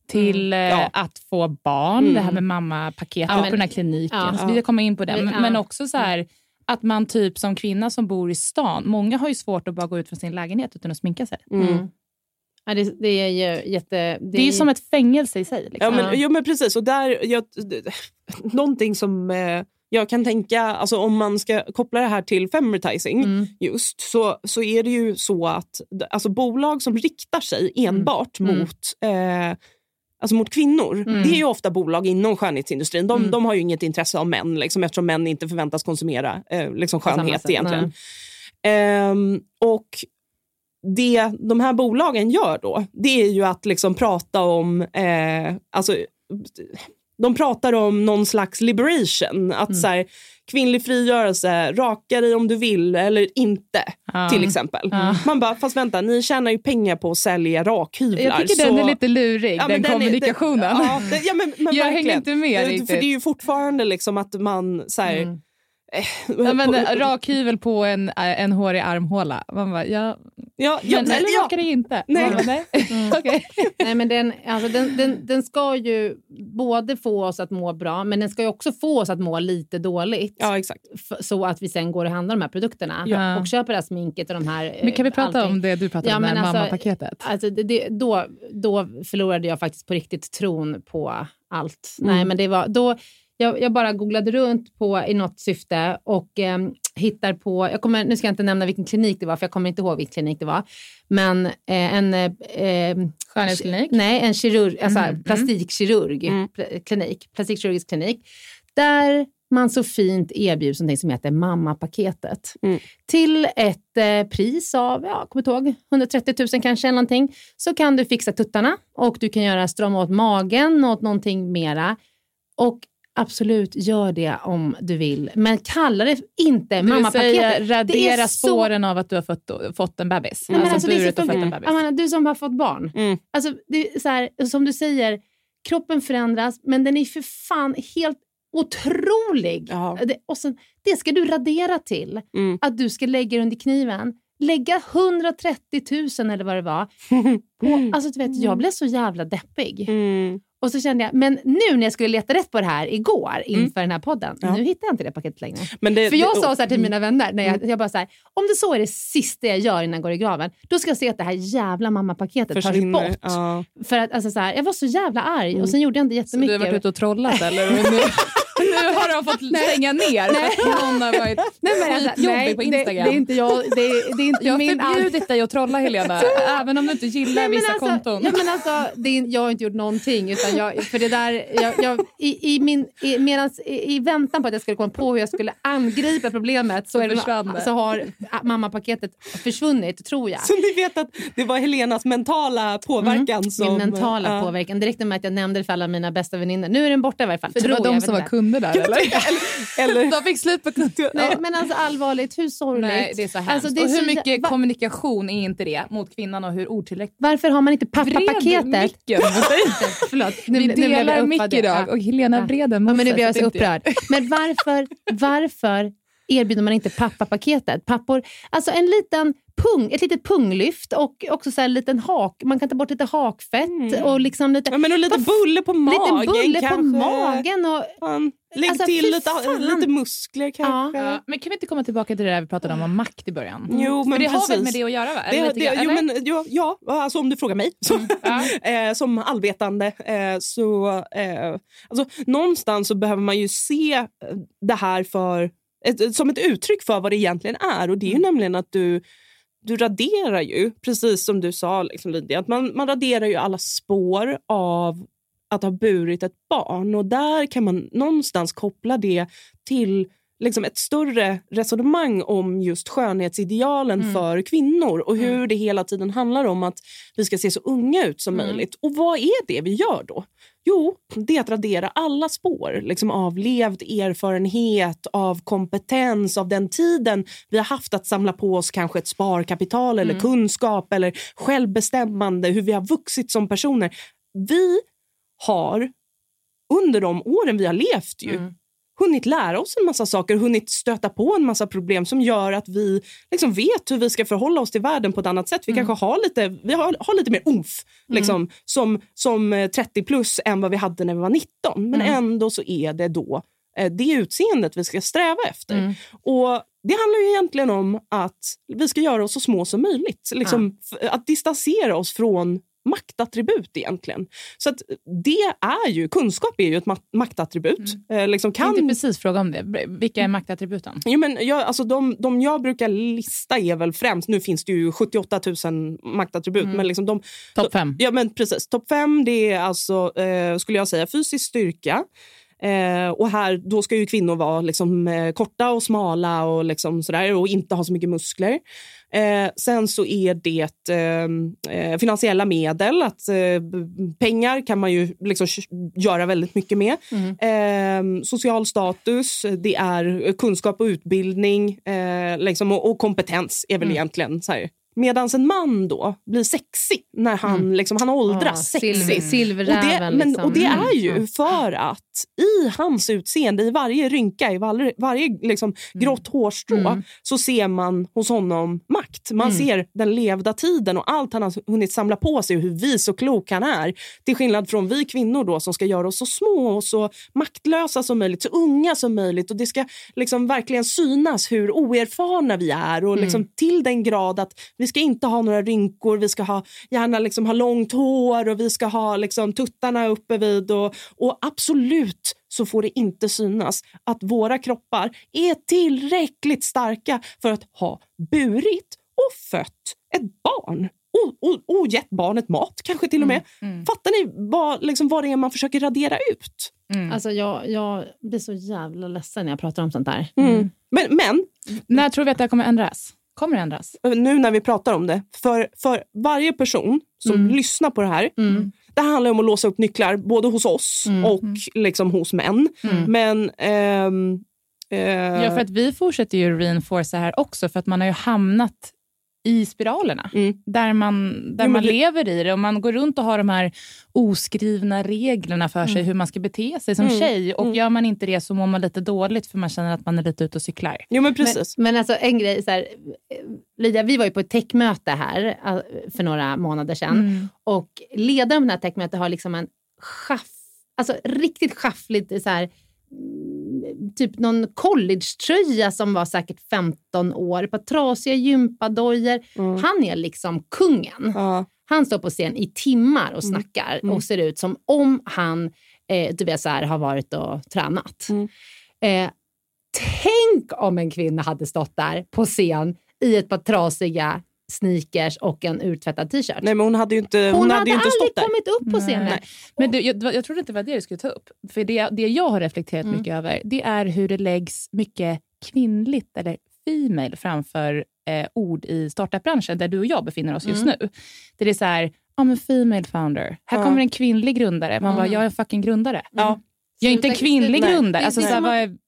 Till att få barn, det här med mammapaketet på den här kliniken. Så vi kommer in på det. Men också så här, att man typ som kvinna som bor i stan, många har ju svårt att bara gå ut från sin lägenhet utan att sminka sig. Ja, det är ju det är ju som ett fängelse i sig. Liksom. Ja, men, precis. Och där, någonting som jag kan tänka, alltså om man ska koppla det här till feminizing så är det ju så att alltså, bolag som riktar sig enbart mot alltså mot kvinnor. Det är ju ofta bolag inom skönhetsindustrin. De har ju inget intresse av män, liksom, eftersom män inte förväntas konsumera liksom skönhet egentligen. Och det de här bolagen gör då, det är ju att liksom prata om alltså de pratar om någon slags liberation, att så här, kvinnlig frigörelse, raka dig om du vill eller inte, till exempel. Man bara, fast vänta, ni tjänar ju pengar på att sälja rakhyvlar. Jag tycker den är lite lurig, den kommunikationen. Jag hänger inte med riktigt. För det är ju fortfarande liksom att man så här, rakhyvel på en hårig armhåla. Man bara, eller rakar det inte. Nej, men den ska ju både få oss att må bra, men den ska ju också få oss att må lite dåligt. Ja, exakt. Så att vi sen går och handlar de här produkterna och köper det här sminket och de här. Men kan vi prata om det du pratade om med mammapaketet? Alltså, då förlorade jag faktiskt på riktigt tron på allt. Nej, men det var då. Jag bara googlade runt i något syfte och hittar på, nu ska jag inte nämna vilken klinik det var, för jag kommer inte ihåg vilken klinik det var, men skönhetsklinik? Nej, en kirurg, alltså plastikkirurg, klinik, plastikkirurgisk klinik, där man så fint erbjuds någonting som heter mammapaketet. Till ett pris av, jag kommer ihåg, 130 000 kanske eller någonting, så kan du fixa tuttarna och du kan strama åt magen och åt någonting mera. Och absolut, gör det om du vill. Men kalla det inte mammapaketet. Radera spåren av att du har fått en bebis. Nej, men alltså, du som har fått barn. Alltså, det är så här, som du säger, kroppen förändras, men den är för fan helt otrolig. Ja. Och sen, det ska du radera till. Att du ska lägga under kniven. Lägga 130 000 eller vad det var. Och, alltså, du vet, jag blev så jävla deppig. Och så kände jag, men nu när jag skulle leta rätt på det här igår inför den här podden, nu hittar jag inte det paketet längre. Men för jag sa så här till mina vänner, när jag bara så här, om det så är det sista jag gör innan jag går i graven, då ska jag se att det här jävla mammapaketet tar sig bort. Ja. För att alltså så här, jag var så jävla arg och sen gjorde jag inte jättemycket. Så du har varit ute och trollat eller? Nu har de fått stänga ner. Någon har varit jobbig på Instagram. Det är inte jag. Det är inte jag har förbjudit dig att trolla, Helena. Även om du inte gillar vissa konton. Ja, men alltså, jag har inte gjort någonting. Utan för det där, i väntan på att jag skulle komma på hur jag skulle angripa problemet, så har mammapaketet försvunnit, tror jag. Så ni vet att det var Helenas mentala påverkan. Min mentala påverkan. Direkt med att jag nämnde det för alla mina bästa vänner. Nu är den borta i varje fall. För det var de som var kunder. kunder där eller? De fick slut på kunder. Nej, men alltså allvarligt, hur sorgligt. Nej, det är så hemskt. Alltså, och hur mycket kommunikation är inte det mot kvinnan och hur otillräckligt. Varför har man inte pappapaketet? Förlåt. Vi delar mick idag och Helena Breden. Ja, men nu blir jag så upprörd. Men varför erbjuder man inte pappapaketet? Pappor, alltså en liten ett litet punglyft och också så här en liten hak. Man kan ta bort lite hakfett och liksom lite... Ja, men och lite bulle på magen. Lite bulle kanske. På magen och... Lägg alltså, till lite muskler kanske. Ja. Men kan vi inte komma tillbaka till det där vi pratade om makt i början? Jo, men det har väl med det att göra, va? Ja, alltså om du frågar mig. Som allvetande. Alltså, någonstans så behöver man ju se det här som ett uttryck för vad det egentligen är. Och det är ju nämligen att du raderar ju, precis som du sa liksom, Lydia, att man raderar ju alla spår av att ha burit ett barn. Och där kan man någonstans koppla det till liksom, ett större resonemang om just skönhetsidealen för kvinnor. Och hur det hela tiden handlar om att vi ska se så unga ut som möjligt. Och vad är det vi gör då? Jo, det är att radera alla spår liksom, av levd erfarenhet, av kompetens, av den tiden vi har haft att samla på oss kanske ett sparkapital eller kunskap eller självbestämmande, hur vi har vuxit som personer. Vi har under de åren vi har levt ju hunnit lära oss en massa saker, hunnit stöta på en massa problem som gör att vi liksom vet hur vi ska förhålla oss till världen på ett annat sätt. Vi kanske har lite mer umf liksom, som 30 plus än vad vi hade när vi var 19. Men ändå så är det då det utseendet vi ska sträva efter. Och det handlar ju egentligen om att vi ska göra oss så små som möjligt. Liksom, att distansera oss från maktattribut egentligen. Så att det är ju, kunskap är ju ett maktattribut. Liksom kan... Jag tänkte precis fråga om det. Vilka är maktattributen? Jo, men alltså de jag brukar lista är väl främst, nu finns det ju 78 000 maktattribut, men liksom de... Topp 5. Ja, men precis. Topp 5, det är alltså, skulle jag säga, fysisk styrka. Och här, då ska ju kvinnor vara liksom, korta och smala och liksom sådär, och inte ha så mycket muskler. Sen så är det finansiella medel, att pengar kan man ju liksom göra väldigt mycket med. Social status, det är kunskap och utbildning liksom, och kompetens är väl egentligen så här. Medan en man då blir sexig när han, liksom, han åldras sexig. Silverräven liksom. Och det är ju för att i hans utseende, i varje rynka, i varje liksom, grått hårstrå så ser man hos honom makt. Man ser den levda tiden och allt han har hunnit samla på sig och hur vis och klok han är. Till skillnad från vi kvinnor då som ska göra oss så små och så maktlösa som möjligt, så unga som möjligt. Och det ska liksom, verkligen synas hur oerfarna vi är och liksom, till den grad att vi ska inte ha några rynkor, vi ska gärna liksom ha långt hår och vi ska ha liksom tuttarna uppe vid och absolut så får det inte synas att våra kroppar är tillräckligt starka för att ha burit och fött ett barn. Och gett barnet mat kanske till och med. Fattar ni vad det är man försöker radera ut? Alltså jag blir så jävla ledsen när jag pratar om sånt där. Men när tror vi att det kommer ändras? Kommer det ändras? Nu när vi pratar om det. För varje person som lyssnar på det här. Det handlar om att låsa upp nycklar. Både hos oss och liksom hos män. Men... Ja, för att vi fortsätter ju reinforce här också. För att man har ju hamnat i spiralerna. Där man lever i det. Och man går runt och har de här oskrivna reglerna för sig. Hur man ska bete sig som tjej. Och gör man inte det så mår man lite dåligt. För man känner att man är lite ute och cyklar. Jo, men precis. Men alltså en grej så här. Lydia, vi var ju på ett techmöte här. För några månader sedan. Och ledaren av det här techmötet har liksom en alltså riktigt schaffligt så här. Typ någon college-tröja som var säkert 15 år. På trasiga gympadojor. Han är liksom kungen. Han står på scen i timmar och snackar. Och ser ut som om han så här, har varit och tränat. Tänk om en kvinna hade stått där på scen i ett par trasiga sneakers och en urtvättad t-shirt. Nej, men hon hade ju inte hade ju inte aldrig kommit upp på scenen. Nej. Men du, jag trodde inte det var det du skulle ta upp. För det jag har reflekterat mycket över, det är hur det läggs mycket kvinnligt eller female framför ord i startupbranschen där du och jag befinner oss just nu. Det är så här, I'm a female founder. Här kommer en kvinnlig grundare. Man bara, jag är en fucking grundare. Jag är inte en kvinnlig grundare. Alltså,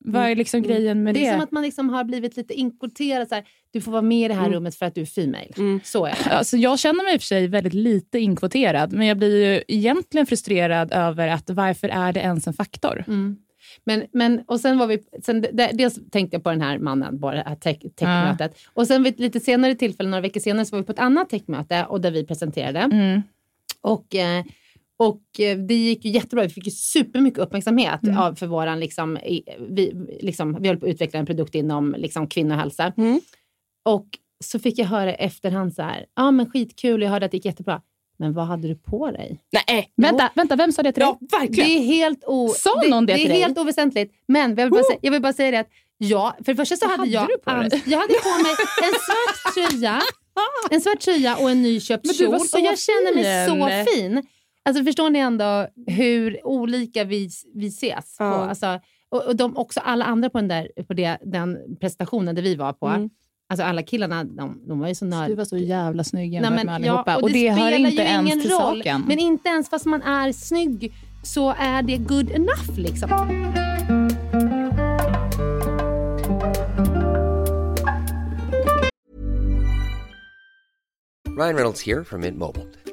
vad är liksom grejen med det? Det är som att man liksom har blivit lite inkorterad. Så här, du får vara med i det här rummet för att du är female. Mm. Så är det. Alltså, jag känner mig i och för sig väldigt lite inkvoterad. Men jag blir ju egentligen frustrerad över att varför är det ens en faktor? Mm. Men och sen var vi dels tänkte jag på den här mannen bara det här techmötet. Och sen vid lite senare tillfälle, några veckor senare, så var vi på ett annat techmöte och där vi presenterade. Mm. Och det gick ju jättebra. Vi fick ju supermycket uppmärksamhet av för våran vi höll på att utveckla en produkt inom liksom kvinnohälsa. Mm. Och så fick jag höra efterhand så här, ja men skitkul, jag hörde att det gick jättebra. Men vad hade du på dig? Nej, vänta, vem sa det till dig? Ja, verkligen. Det är helt helt oväsentligt. Men jag vill bara säga det att för det första så hade jag på mig en svart tröja. En svart tröja och en nyköpt kjol. Och jag känner mig så fin. Alltså förstår ni ändå hur olika vi ses på? Alltså, och de också alla andra på den prestationen där vi var på. Mm. Alltså alla killarna, de var ju sådana... Du var så jävla snygg jämfört med allihopa. Och det hör inte ens till saken. Men inte ens fast man är snygg så är det good enough liksom. Ryan Reynolds here from Mint Mobile.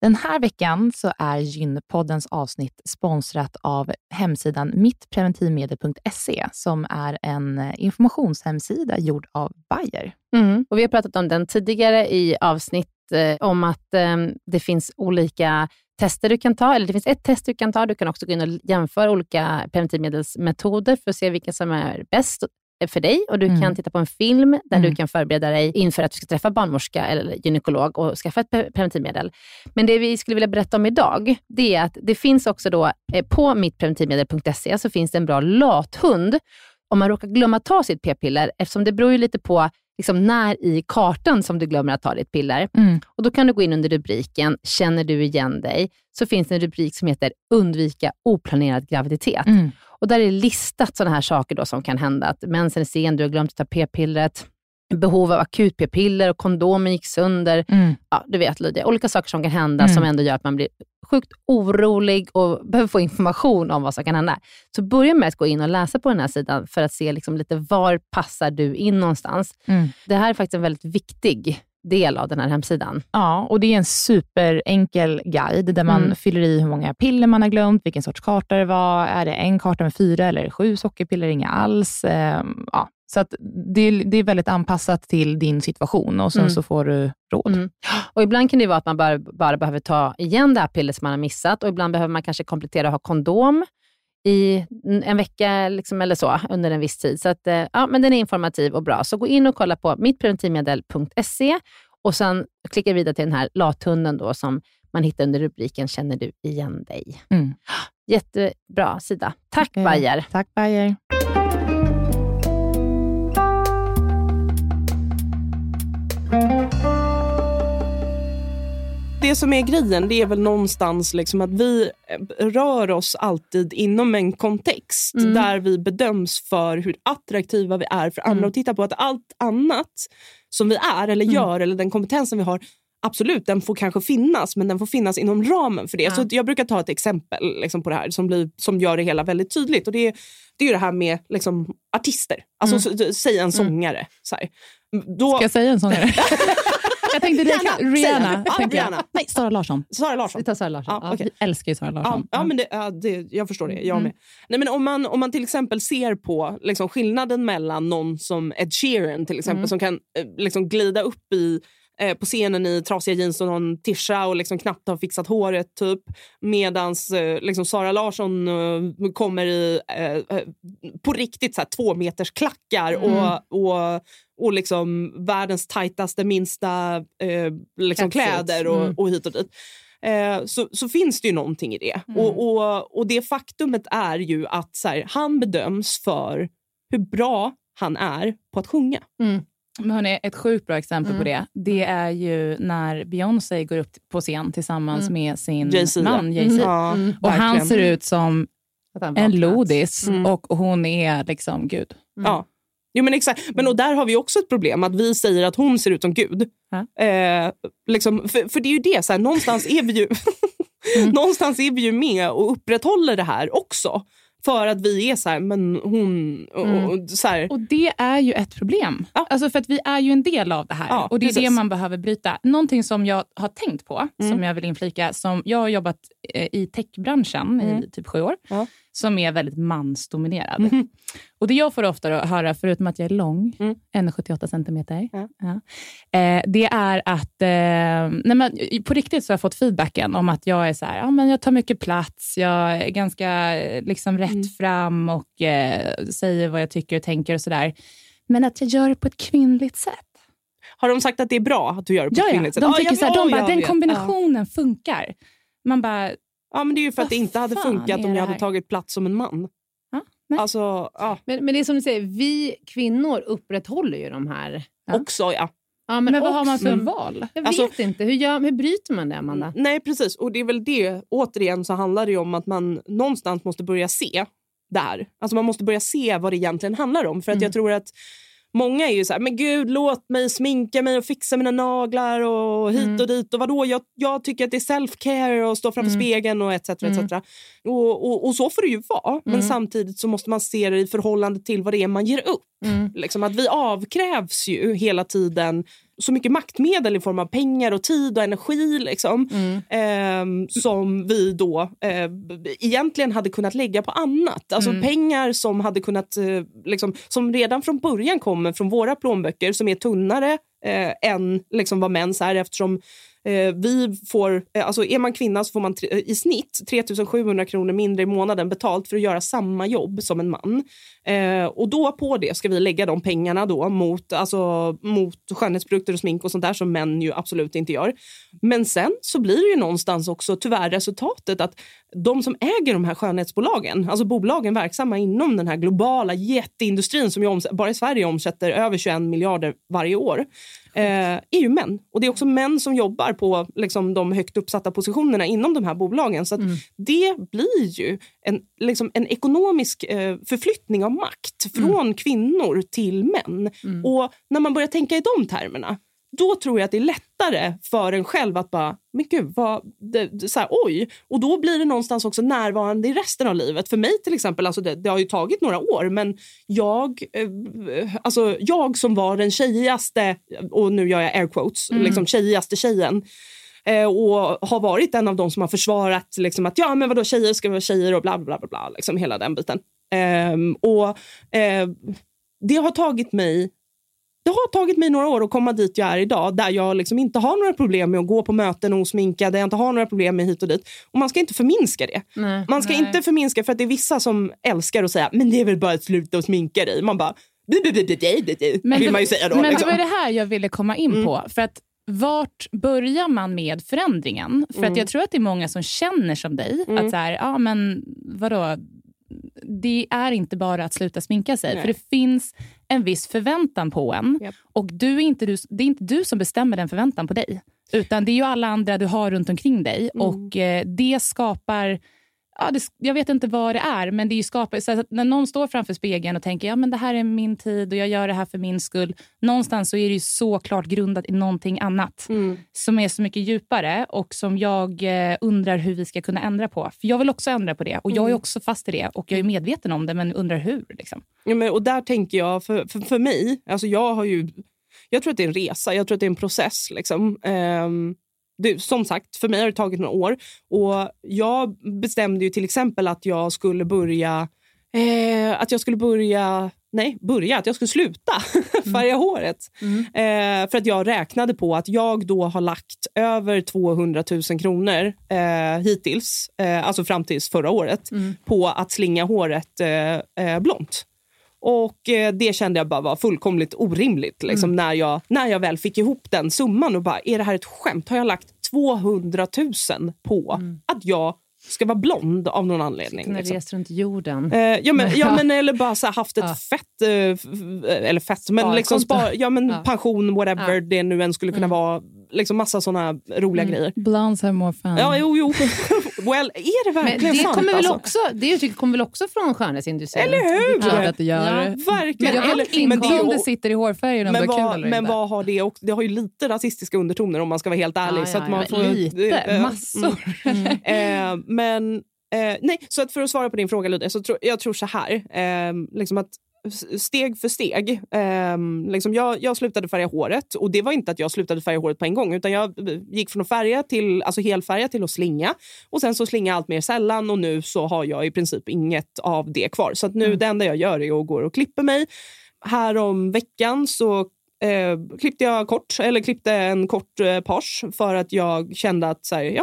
Den här veckan så är Gynpoddens avsnitt sponsrat av hemsidan mittpreventivmedel.se som är en informationshemsida gjord av Bayer. Mm. Och vi har pratat om den tidigare i avsnitt om att det finns olika tester du kan ta, eller det finns ett test du kan ta. Du kan också gå in och jämföra olika preventivmedelsmetoder för att se vilka som är bäst för dig, och du kan titta på en film där du kan förbereda dig inför att du ska träffa barnmorska eller gynekolog och skaffa ett preventivmedel. Men det vi skulle vilja berätta om idag, det är att det finns också då på mittpreventivmedel.se så finns det en bra lathund om man råkar glömma ta sitt p-piller, eftersom det beror ju lite på liksom när i kartan som du glömmer att ta ditt piller. Mm. Och då kan du gå in under rubriken Känner du igen dig? Så finns det en rubrik som heter Undvika oplanerad graviditet. Mm. Och där är listat sådana här saker då som kan hända. Att mensen är sen, du har glömt att ta p-pillret. Behov av akut p-piller och kondomer gick sönder. Mm. Ja, du vet Lydia. Olika saker som kan hända som ändå gör att man blir sjukt orolig och behöver få information om vad som kan hända. Så börja med att gå in och läsa på den här sidan för att se liksom lite var passar du in någonstans. Mm. Det här är faktiskt en väldigt viktig del av den här hemsidan. Ja, och det är en superenkel guide där man fyller i hur många piller man har glömt, vilken sorts karta det var, är det en karta med 4 eller 7 sockerpiller, inga alls. Ja. Så att det är väldigt anpassat till din situation och sen så får du råd. Mm. Och ibland kan det vara att man bara behöver ta igen det här piller som man har missat, och ibland behöver man kanske komplettera och ha kondom i en vecka liksom, eller så under en viss tid. Så att, ja, men den är informativ och bra. Så gå in och kolla på mittpreventivmedel.se och sen klicka vidare till den här lathunden då som man hittar under rubriken Känner du igen dig? Mm. Jättebra sida. Tack Bayer. Tack Bayer. Det som är grejen, det är väl någonstans liksom att vi rör oss alltid inom en kontext där vi bedöms för hur attraktiva vi är för andra och titta på att allt annat som vi är eller gör eller den kompetensen vi har, absolut, den får kanske finnas, men den får finnas inom ramen för det. Ja. Så jag brukar ta ett exempel liksom, på det här som gör det hela väldigt tydligt, och det är ju det här med liksom, artister. Alltså, säg en sångare. Så här. Då... Ska jag säga en sångare? Jag tänkte Rihanna. Rihanna. Nej, Sara Larsson. Vi tar Sara Larsson. Ja, okay. Vi älskar ju Sara Larsson. Ja, ja, men det, jag förstår det. Jag med. Nej, men om man till exempel ser på liksom, skillnaden mellan någon som Ed Sheeran till exempel, som kan liksom, glida upp i på scenen i trasiga jeans och någon tisha och liksom knappt har fixat håret typ, medans liksom Sara Larsson kommer i på riktigt så här 2 meters klackar och liksom världens tajtaste minsta liksom kläder och hit och dit. Så finns det ju någonting i det. Och det faktumet är ju att så här, han bedöms för hur bra han är på att sjunga. Men hörni, ett sjukt bra exempel på det. Det är ju när Beyoncé går upp på scen tillsammans med sin Jay-Z, man Jay-Z. Och verkligen. Han ser ut som en lodis och hon är liksom Gud. Ja. Jo, men exakt. Men och där har vi också ett problem att vi säger att hon ser ut som Gud. Liksom, för det är ju det så här, någonstans är vi ju någonstans är vi ju med och upprätthåller det här också. För att vi är så här, men hon... Och, så här. Och det är ju ett problem. Ja. Alltså för att vi är ju en del av det här. Ja, och det är precis det man behöver bryta. Någonting som jag har tänkt på, som jag vill inflika, som jag har jobbat i techbranschen i typ 7 år. Ja. Som är väldigt mansdominerad. Och det jag får ofta höra, förutom att jag är lång, 1,78 centimeter. Det är att... nej men, på riktigt så har jag fått feedbacken om att jag är så här, ja, men jag tar mycket plats. Jag är ganska liksom, rätt fram och säger vad jag tycker och tänker och sådär. Men att jag gör det på ett kvinnligt sätt. Har de sagt att det är bra att du gör det på ett kvinnligt sätt? De tycker så här, de bara, den kombinationen funkar. Man bara... Ja, men det är ju för att det inte hade funkat om jag hade tagit plats som en man. Alltså, men det är som du säger, vi kvinnor upprätthåller ju de här. Också, ja. Ja, men vad har man för val? Jag vet inte. Hur bryter man det, Amanda? Nej, precis. Och det är väl det, återigen så handlar det ju om att man någonstans måste börja se där. Alltså man måste börja se vad det egentligen handlar om. För att jag tror att många är ju så här, men gud, låt mig sminka mig och fixa mina naglar och hit och dit. Och vadå, jag tycker att det är self-care och stå framför spegeln och etc. etc. Och så får det ju vara. Men samtidigt så måste man se det i förhållande till vad det är man ger upp. Liksom att vi avkrävs ju hela tiden så mycket maktmedel i form av pengar och tid och energi liksom, som vi då egentligen hade kunnat lägga på annat. Alltså pengar som hade kunnat liksom, som redan från början kommer från våra plånböcker som är tunnare än liksom vad män är, eftersom vi får, alltså är man kvinna så får man i snitt 3700 kronor mindre i månaden betalt för att göra samma jobb som en man. Och då på det ska vi lägga de pengarna då mot skönhetsprodukter och smink och sånt där som män ju absolut inte gör. Men sen så blir det ju någonstans också tyvärr resultatet att de som äger de här skönhetsbolagen, alltså bolagen verksamma inom den här globala jätteindustrin som bara i Sverige omsätter över 21 miljarder varje år, är ju män. Och det är också män som jobbar på liksom, de högt uppsatta positionerna inom de här bolagen. Så att det blir ju en ekonomisk förflyttning av makt från kvinnor till män. Och när man börjar tänka i de termerna, då tror jag att det är lättare för en själv att bara, men gud, så här, oj. Och då blir det någonstans också närvarande i resten av livet. För mig till exempel, alltså det har ju tagit några år, men jag som var den tjejigaste, och nu gör jag air quotes, liksom tjejigaste tjejen, och har varit en av de som har försvarat liksom, att ja, men vadå, tjejer ska vara tjejer och bla bla bla bla, liksom hela den biten. Det har tagit mig några år att komma dit jag är idag, där jag liksom inte har några problem med att gå på möten och osminka, där jag inte har några problem med hit och dit. Och man ska inte förminska det. Nej, man ska inte förminska, för att det är vissa som älskar att säga, men det är väl bara att sluta och sminka dig. Man bara, vill man ju säga då. Men liksom. Det var det här jag ville komma in på. För att vart börjar man med förändringen? För att jag tror att det är många som känner som dig. Att så här, ja men vadå? Det är inte bara att sluta sminka sig. Nej. För det finns en viss förväntan på en. Yep. Och det är inte du som bestämmer den förväntan på dig. Utan det är ju alla andra du har runt omkring dig. Och det skapar... Ja, jag vet inte vad det är, men det är ju skapar... Så att när någon står framför spegeln och tänker, ja men det här är min tid och jag gör det här för min skull. Någonstans så är det ju såklart grundat i någonting annat. Som är så mycket djupare och som jag undrar hur vi ska kunna ändra på. För jag vill också ändra på det. Och jag är också fast i det. Och jag är medveten om det, men undrar hur liksom. Ja, men, och där tänker jag, för mig, alltså jag har ju... jag tror att det är en resa, jag tror att det är en process liksom. Det, som sagt, för mig har det tagit några år, och jag bestämde ju till exempel att jag skulle sluta färga håret. För att jag räknade på att jag då har lagt över 200 000 kronor hittills, alltså fram tills förra året, på att slinga håret blont. Och det kände jag bara var fullkomligt orimligt liksom, när jag väl fick ihop den summan och bara, är det här ett skämt? Har jag lagt 200 000 på att jag ska vara blond av någon anledning? Ska kunna liksom resa runt jorden. Men eller bara så haft ett pension, whatever det nu än skulle kunna vara. Liksom massa sådana roliga grejer. Bland så här morfan. Ja, jo. Well, är det verkligen det sant? Det kommer väl också från skönhetsindustrin. Eller hur? Det är klart att det gör. Ja, verkligen. Det sitter i hårfärgen. Men vad har det också? Det har ju lite rasistiska undertoner om man ska vara helt ärlig. Massor. Så att för att svara på din fråga, Ludde, så jag tror så här. Liksom att steg för steg. Liksom jag slutade färga håret, och det var inte att jag slutade färga håret på en gång, utan jag gick från att färga till, alltså helfärga, till att slinga, och sen så slinga allt mer sällan, och nu så har jag i princip inget av det kvar. Så att nu det enda jag gör är att gå och klippa mig. Här om veckan så klippte en kort page, för att jag kände att så här,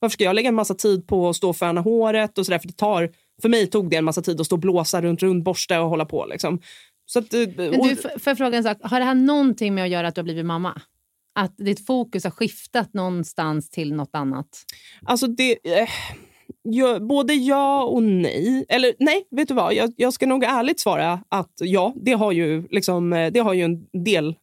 varför ska jag lägga en massa tid på att stå och färna håret och sådär, för det tar. För mig tog det en massa tid att stå och blåsa runt borste och hålla på liksom. Så att, men du, för frågan en sak, har det här någonting med att göra att du har blivit mamma? Att ditt fokus har skiftat någonstans till något annat? Alltså det... både ja och nej. Eller nej, vet du vad? Jag ska nog ärligt svara att ja, det har ju en del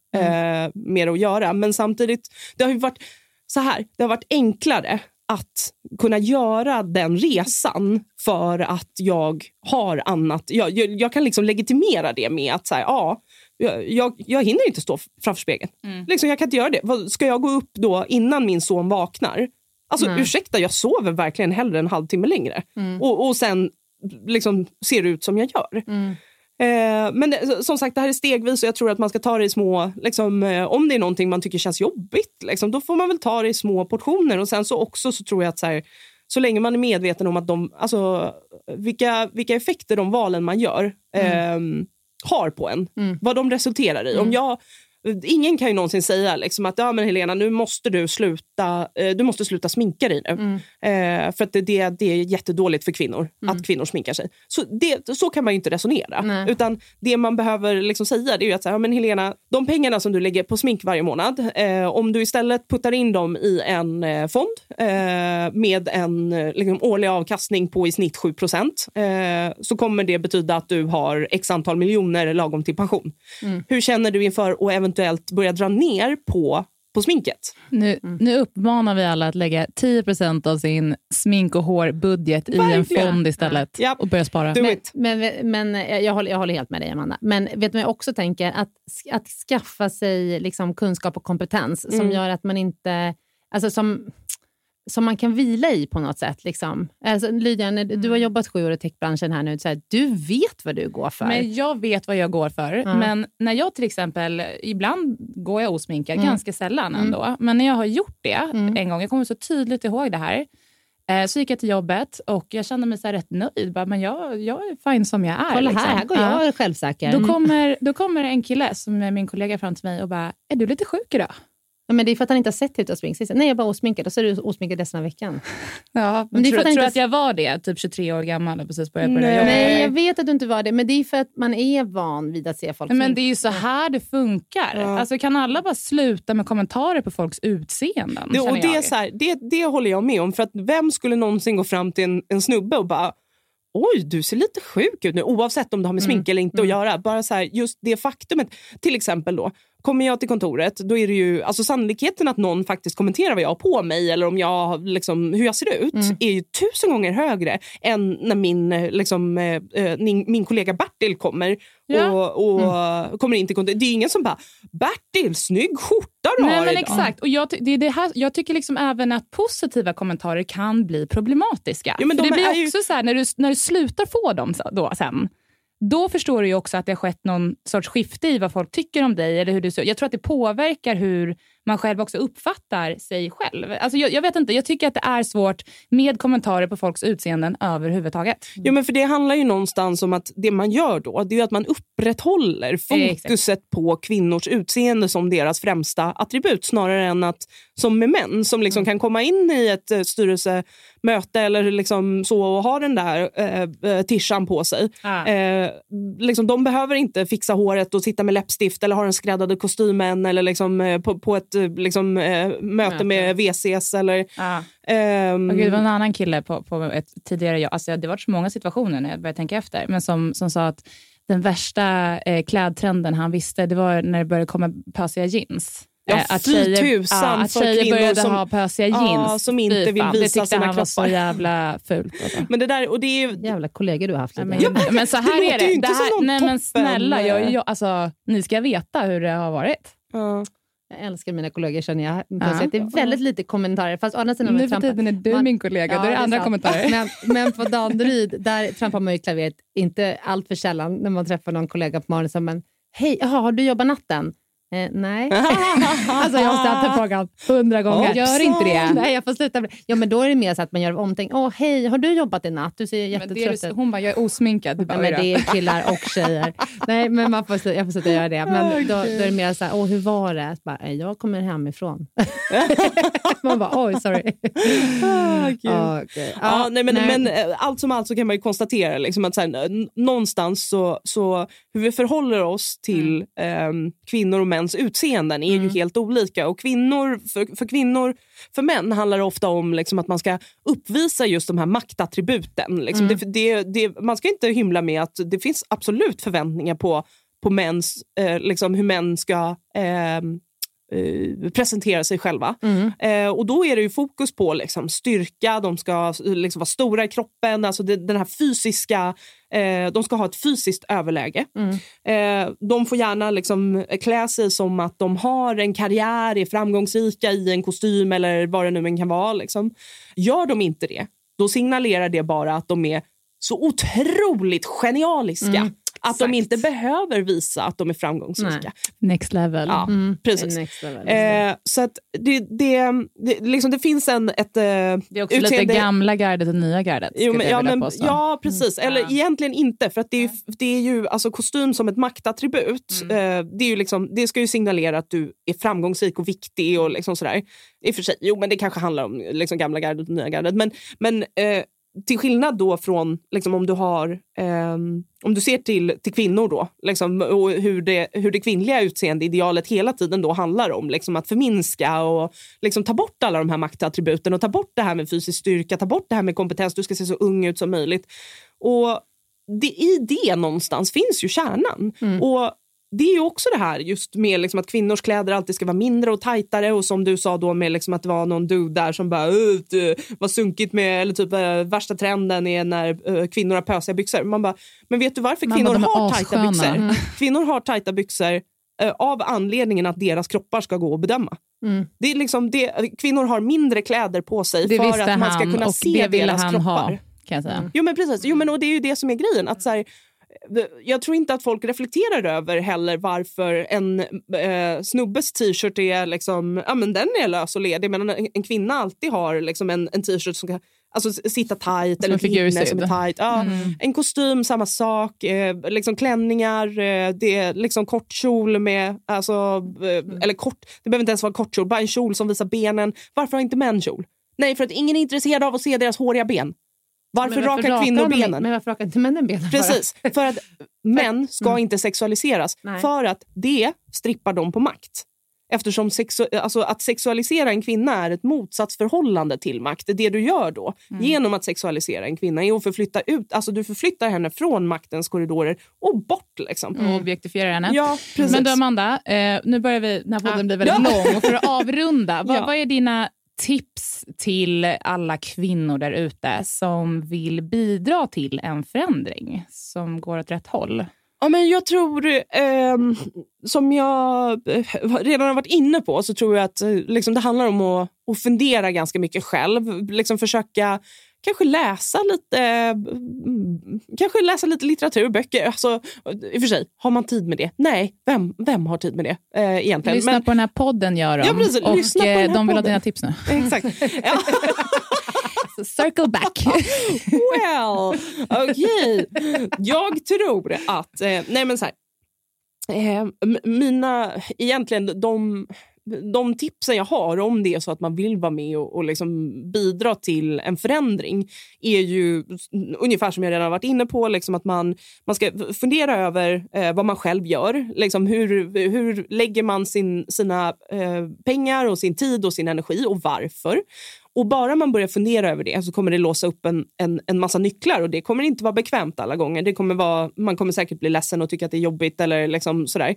mer att göra. Men samtidigt, det har ju varit så här, det har varit enklare att kunna göra den resan, för att jag har annat. Jag kan liksom legitimera det med att så här, jag hinner inte stå framför spegeln. Liksom, jag kan inte göra det. Ska jag gå upp då innan min son vaknar? Alltså ursäkta, jag sover verkligen hellre en halvtimme längre. Och sen liksom ser det ut som jag gör. Men det, som sagt, det här är stegvis, och jag tror att man ska ta det i små liksom, om det är någonting man tycker känns jobbigt liksom, då får man väl ta det i små portioner. Och sen så också så tror jag att så här, så länge man är medveten om att de, alltså, vilka effekter de valen man gör har på en, vad de resulterar i. Ingen kan ju någonsin säga liksom, att men Helena, nu måste du måste sluta sminka dig nu. För att det är jättedåligt för kvinnor att kvinnor sminkar sig. Så kan man ju inte resonera. Nej. Utan det man behöver liksom säga, det är ju att säga, men Helena, de pengarna som du lägger på smink varje månad, om du istället puttar in dem i en fond med en liksom, årlig avkastning på i snitt 7%, så kommer det betyda att du har x antal miljoner lagom till pension. Hur känner du inför och eventuellt börja dra ner på sminket. Nu uppmanar vi alla att lägga 10% av sin smink- och hårbudget i en fond istället och börja spara. Men jag håller helt med dig, Amanda. Men vet du vad jag också tänker? Att skaffa sig liksom kunskap och kompetens som gör att man inte... Alltså som man kan vila i på något sätt liksom. Alltså, Lydia, du har jobbat 7 år i techbranschen här nu, så här, du vet vad du går för. Men jag vet vad jag går för, men när jag till exempel, ibland går jag osminkad, ganska sällan ändå, men när jag har gjort det en gång, jag kommer så tydligt ihåg det här, så gick jag till jobbet och jag kände mig så här rätt nöjd. Bara, men jag är fin som jag är. Kolla liksom. Här går jag självsäker. Då kommer en kille som är min kollega fram till mig och bara, är du lite sjuk idag? Ja, men det är för att han inte har sett ut och sminkat. Nej, jag bara osminkad. Och så är du osminkad resten av veckan. Ja, men tror att jag var det. Typ 23 år gammal och precis började på det. Nej, jag vet att du inte var det. Men det är för att man är van vid att se folk. Nej, men det är ju så här det funkar. Ja. Alltså, kan alla bara sluta med kommentarer på folks utseenden? Det håller jag med om. För att vem skulle någonsin gå fram till en snubbe och bara... Oj, du ser lite sjuk ut nu, oavsett om du har med smink eller inte att göra. Bara så här, just det faktumet. Till exempel då, kommer jag till kontoret, då är det ju, alltså sannolikheten att någon faktiskt kommenterar vad jag har på mig, eller om jag, liksom, hur jag ser ut, är ju 1000 gånger högre än när min kollega Bertil kommer och kommer in till kontoret. Det är ingen som bara, Bertil, snygg skjorta du har idag. Nej, men exakt. Och jag tycker liksom även att positiva kommentarer kan bli problematiska. Ja, men för det blir också ju... så här, när du slutar få dem då sen. Då förstår du ju också att det har skett någon sorts skifte i vad folk tycker om dig eller hur du ser. Jag tror att det påverkar hur man själv också uppfattar sig själv. Alltså jag vet inte, jag tycker att det är svårt med kommentarer på folks utseenden överhuvudtaget. Jo, men för det handlar ju någonstans om att det man gör då, det är ju att man upprätthåller fokuset på kvinnors utseende som deras främsta attribut, snarare än att som med män som liksom kan komma in i ett styrelsemöte eller liksom så och ha den där tishan på sig. Liksom, de behöver inte fixa håret och sitta med läppstift eller ha den skräddade kostymen eller liksom på ett liksom, möte med VCS eller... det var en annan kille på ett tidigare jag. Alltså, det var så många situationer när jag började tänka efter, men som sa att den värsta klädtrenden han visste, det var när det började komma pösiga jeans. Att tjejer började ha pösiga jeans som inte vill visa sina kroppar. Det så jävla fult. Men det där, och det är ju... Jävla kollegor du har haft. Men så här det är det. Men snälla, alltså, ni ska veta hur det har varit. Jag älskar mina kollegor, känner jag. Det är väldigt lite kommentarer. Fast å andra sidan... Nu för tiden är du min kollega, då är det andra kommentarer. Men på Danderyd, där trampar man ju klaveret inte allt för sällan när man träffar någon kollega på morgonen som, men hej, har du jobbat natten? Nej. Alltså jag har ställt den frågan 100 gånger. Gör inte det. Nej, jag får sluta. Ja, men då är det mer så att man gör omtänk. Hej, har du jobbat i natt? Du ser jättetrött ut. Hon bara, jag är osminkad. Du bara, men det är killar och tjejer. Nej, men jag får sluta göra det. Men då är det mer så här, hur var det? Jag kommer hemifrån. Man bara, sorry. Men allt som allt så kan man ju konstatera liksom, att så här, någonstans så hur vi förhåller oss till kvinnor och män utseenden är ju helt olika, och kvinnor för män handlar det ofta om liksom att man ska uppvisa just de här maktattributen liksom. Man ska inte hymla med att det finns absolut förväntningar på mäns, liksom hur män ska presentera sig själva. Och då är det ju fokus på liksom styrka, de ska liksom vara stora i kroppen, alltså den här fysiska, de ska ha ett fysiskt överläge. De får gärna liksom klä sig som att de har en karriär, är framgångsrika i en kostym eller vad det nu än kan vara liksom. Gör de inte det, då signalerar det bara att de är så otroligt genialiska. Att de inte behöver visa att de är framgångsrika. Nej. Next level. Ja, precis. Next level. Så att det liksom, det finns ett det är också utseende... lite gamla gardet och nya gardet. Ja, precis. Eller egentligen inte, för att det är ju alltså kostym som ett maktattribut. Det är ju liksom, det ska ju signalera att du är framgångsrik och viktig och liksom sådär. I och för sig. Jo, men det kanske handlar om liksom gamla gardet och nya gardet, men till skillnad då från liksom, om du har om du ser till kvinnor då liksom, och hur det kvinnliga utseendeidealet hela tiden då handlar om liksom att förminska och liksom ta bort alla de här maktattributen och ta bort det här med fysisk styrka, ta bort det här med kompetens, du ska se så ung ut som möjligt. Och i det någonstans finns ju kärnan. Och det är ju också det här just med liksom att kvinnors kläder alltid ska vara mindre och tajtare, och som du sa då med liksom att det var någon dude där som bara var sunkigt med, eller typ värsta trenden är när kvinnor har pösiga byxor. Man bara, men vet du varför kvinnor har tajta byxor? Kvinnor har tajta byxor av anledningen att deras kroppar ska gå och bedöma. Det är liksom kvinnor har mindre kläder på sig det för att man ska kunna se deras kroppar. Kan jag säga. Jo, men precis. Jo, men och det är ju det som är grejen, att så här, jag tror inte att folk reflekterar över heller varför en snubbes t-shirt är liksom, ja, men den är lös och ledig, men en kvinna alltid har liksom en t-shirt som kan, alltså, sitta tajt, eller kvinnor som är tajt. En kostym, samma sak, liksom klänningar, det är liksom kort kjol med, alltså, eller kort, det behöver inte ens vara kort kjol, bara en kjol som visar benen. Varför har inte män kjol? Nej, för att ingen är intresserad av att se deras håriga ben. Varför rakar kvinnor benen? Men varför rakar inte männen benen? Precis, för att män ska inte sexualiseras. Nej. För att det strippar dem på makt. Eftersom alltså att sexualisera en kvinna är ett motsatsförhållande till makt. Det du gör då genom att sexualisera en kvinna är att förflytta ut. Alltså du förflyttar henne från maktens korridorer och bort liksom. Och objektifierar henne. Ja, precis. Men du Amanda, nu börjar vi, den här podden blir väldigt lång. Och för att avrunda, vad är dina... tips till alla kvinnor där ute som vill bidra till en förändring som går åt rätt håll? Ja, men jag tror, som jag redan har varit inne på, så tror jag att liksom, det handlar om att fundera ganska mycket själv. Liksom försöka Kanske läsa lite litteratur, böcker. Alltså, i och för sig, har man tid med det? Nej, vem har tid med det egentligen? Lyssna på den här podden gör de. Ja, precis, och lyssna på den här podden. Vill ha dina tips nu. Exakt. Ja. Circle back. Well, okej. Okay. Jag tror att... nej, men så här. Mina... Egentligen, de tipsen jag har om det så att man vill vara med och liksom bidra till en förändring är ju ungefär som jag redan varit inne på, liksom att man ska fundera över vad man själv gör, liksom hur lägger man sina pengar och sin tid och sin energi och varför. Och bara man börjar fundera över det så kommer det låsa upp en massa nycklar. Och det kommer inte vara bekvämt alla gånger. Man kommer säkert bli ledsen och tycka att det är jobbigt eller liksom sådär.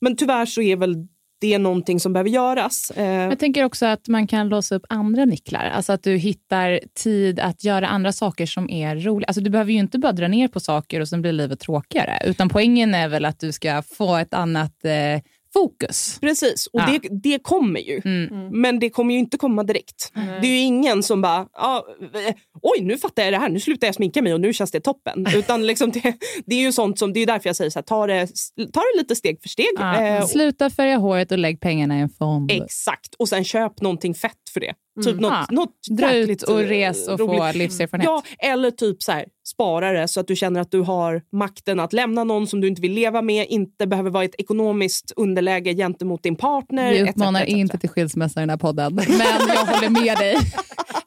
Men tyvärr så är väl det är någonting som behöver göras. Jag tänker också att man kan låsa upp andra nycklar. Alltså att du hittar tid att göra andra saker som är roliga. Alltså du behöver ju inte bara dra ner på saker och sen blir livet tråkigare. Utan poängen är väl att du ska få ett annat... fokus. Precis, och det kommer ju. Mm. Men det kommer ju inte komma direkt. Mm. Det är ju ingen som bara oj, nu fattar jag det här. Nu slutar jag sminka mig och nu känns det toppen. Utan liksom det är ju sånt som, det är därför jag säger så här, ta det lite steg för steg. Sluta färga håret och lägg pengarna i en fond. Exakt, och sen köp någonting fett för det. Typ något dra ut och res och roligt. Få livserfarenhet. Ja, eller typ så här, spara det så att du känner att du har makten att lämna någon som du inte vill leva med, inte behöver vara i ett ekonomiskt underläge gentemot din partner. Vi uppmanar inte till skilsmässa i den här podden, men jag håller med dig.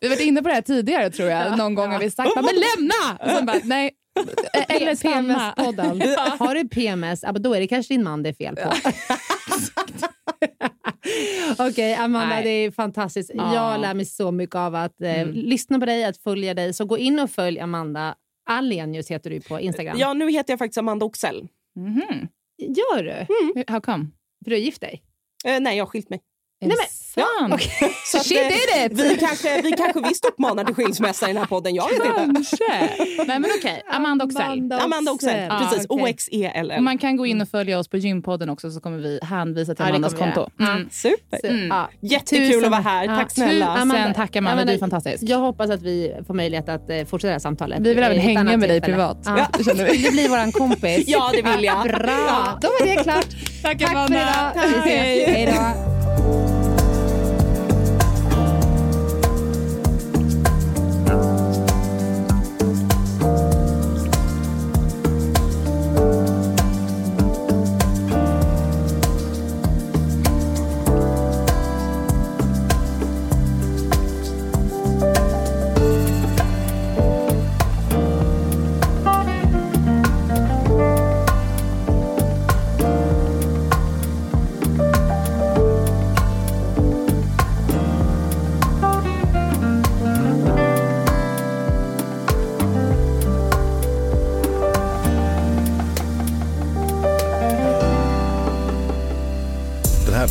Vi har varit inne på det här tidigare tror jag. Någon gång har vi sagt, men lämna! Och sen bara, nej. Eller PMS-podden. Har du PMS, då är det kanske din man det är fel på. Okej, Amanda, nej. Det är fantastiskt. Jag lär mig så mycket av att lyssna på dig, att följa dig. Så gå in och följ Amanda Olenius heter du på Instagram. Ja, nu heter jag faktiskt Amanda Oxell. Mm-hmm. Gör du? Mm. How come? För du har gift dig? Nej, jag har skilt mig. Nej, men fan. Ja, okay. Så att, vi kanske visst uppmanar till skilsmässa i den här podden. Jag vet inte. Men okej, Amanda Oxell. Precis, okay. OXELL. Man kan gå in och följa oss på Gynpodden också, så kommer vi hänvisa till Amandas konto. Super. Jättekul att vara här. Tack snälla. Sen tackar man, det är fantastiskt. Jag hoppas att vi får möjlighet att fortsätta det här samtalet. Vi vill även hänga med dig privat. Du blir våran kompis. Ja, det vill jag. Bra. Då var det klart. Tack Amanda. Hej då.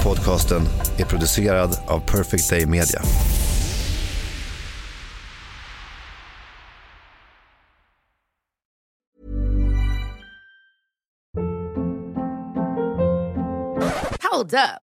Podcasten är producerad av Perfect Day Media. Hold up.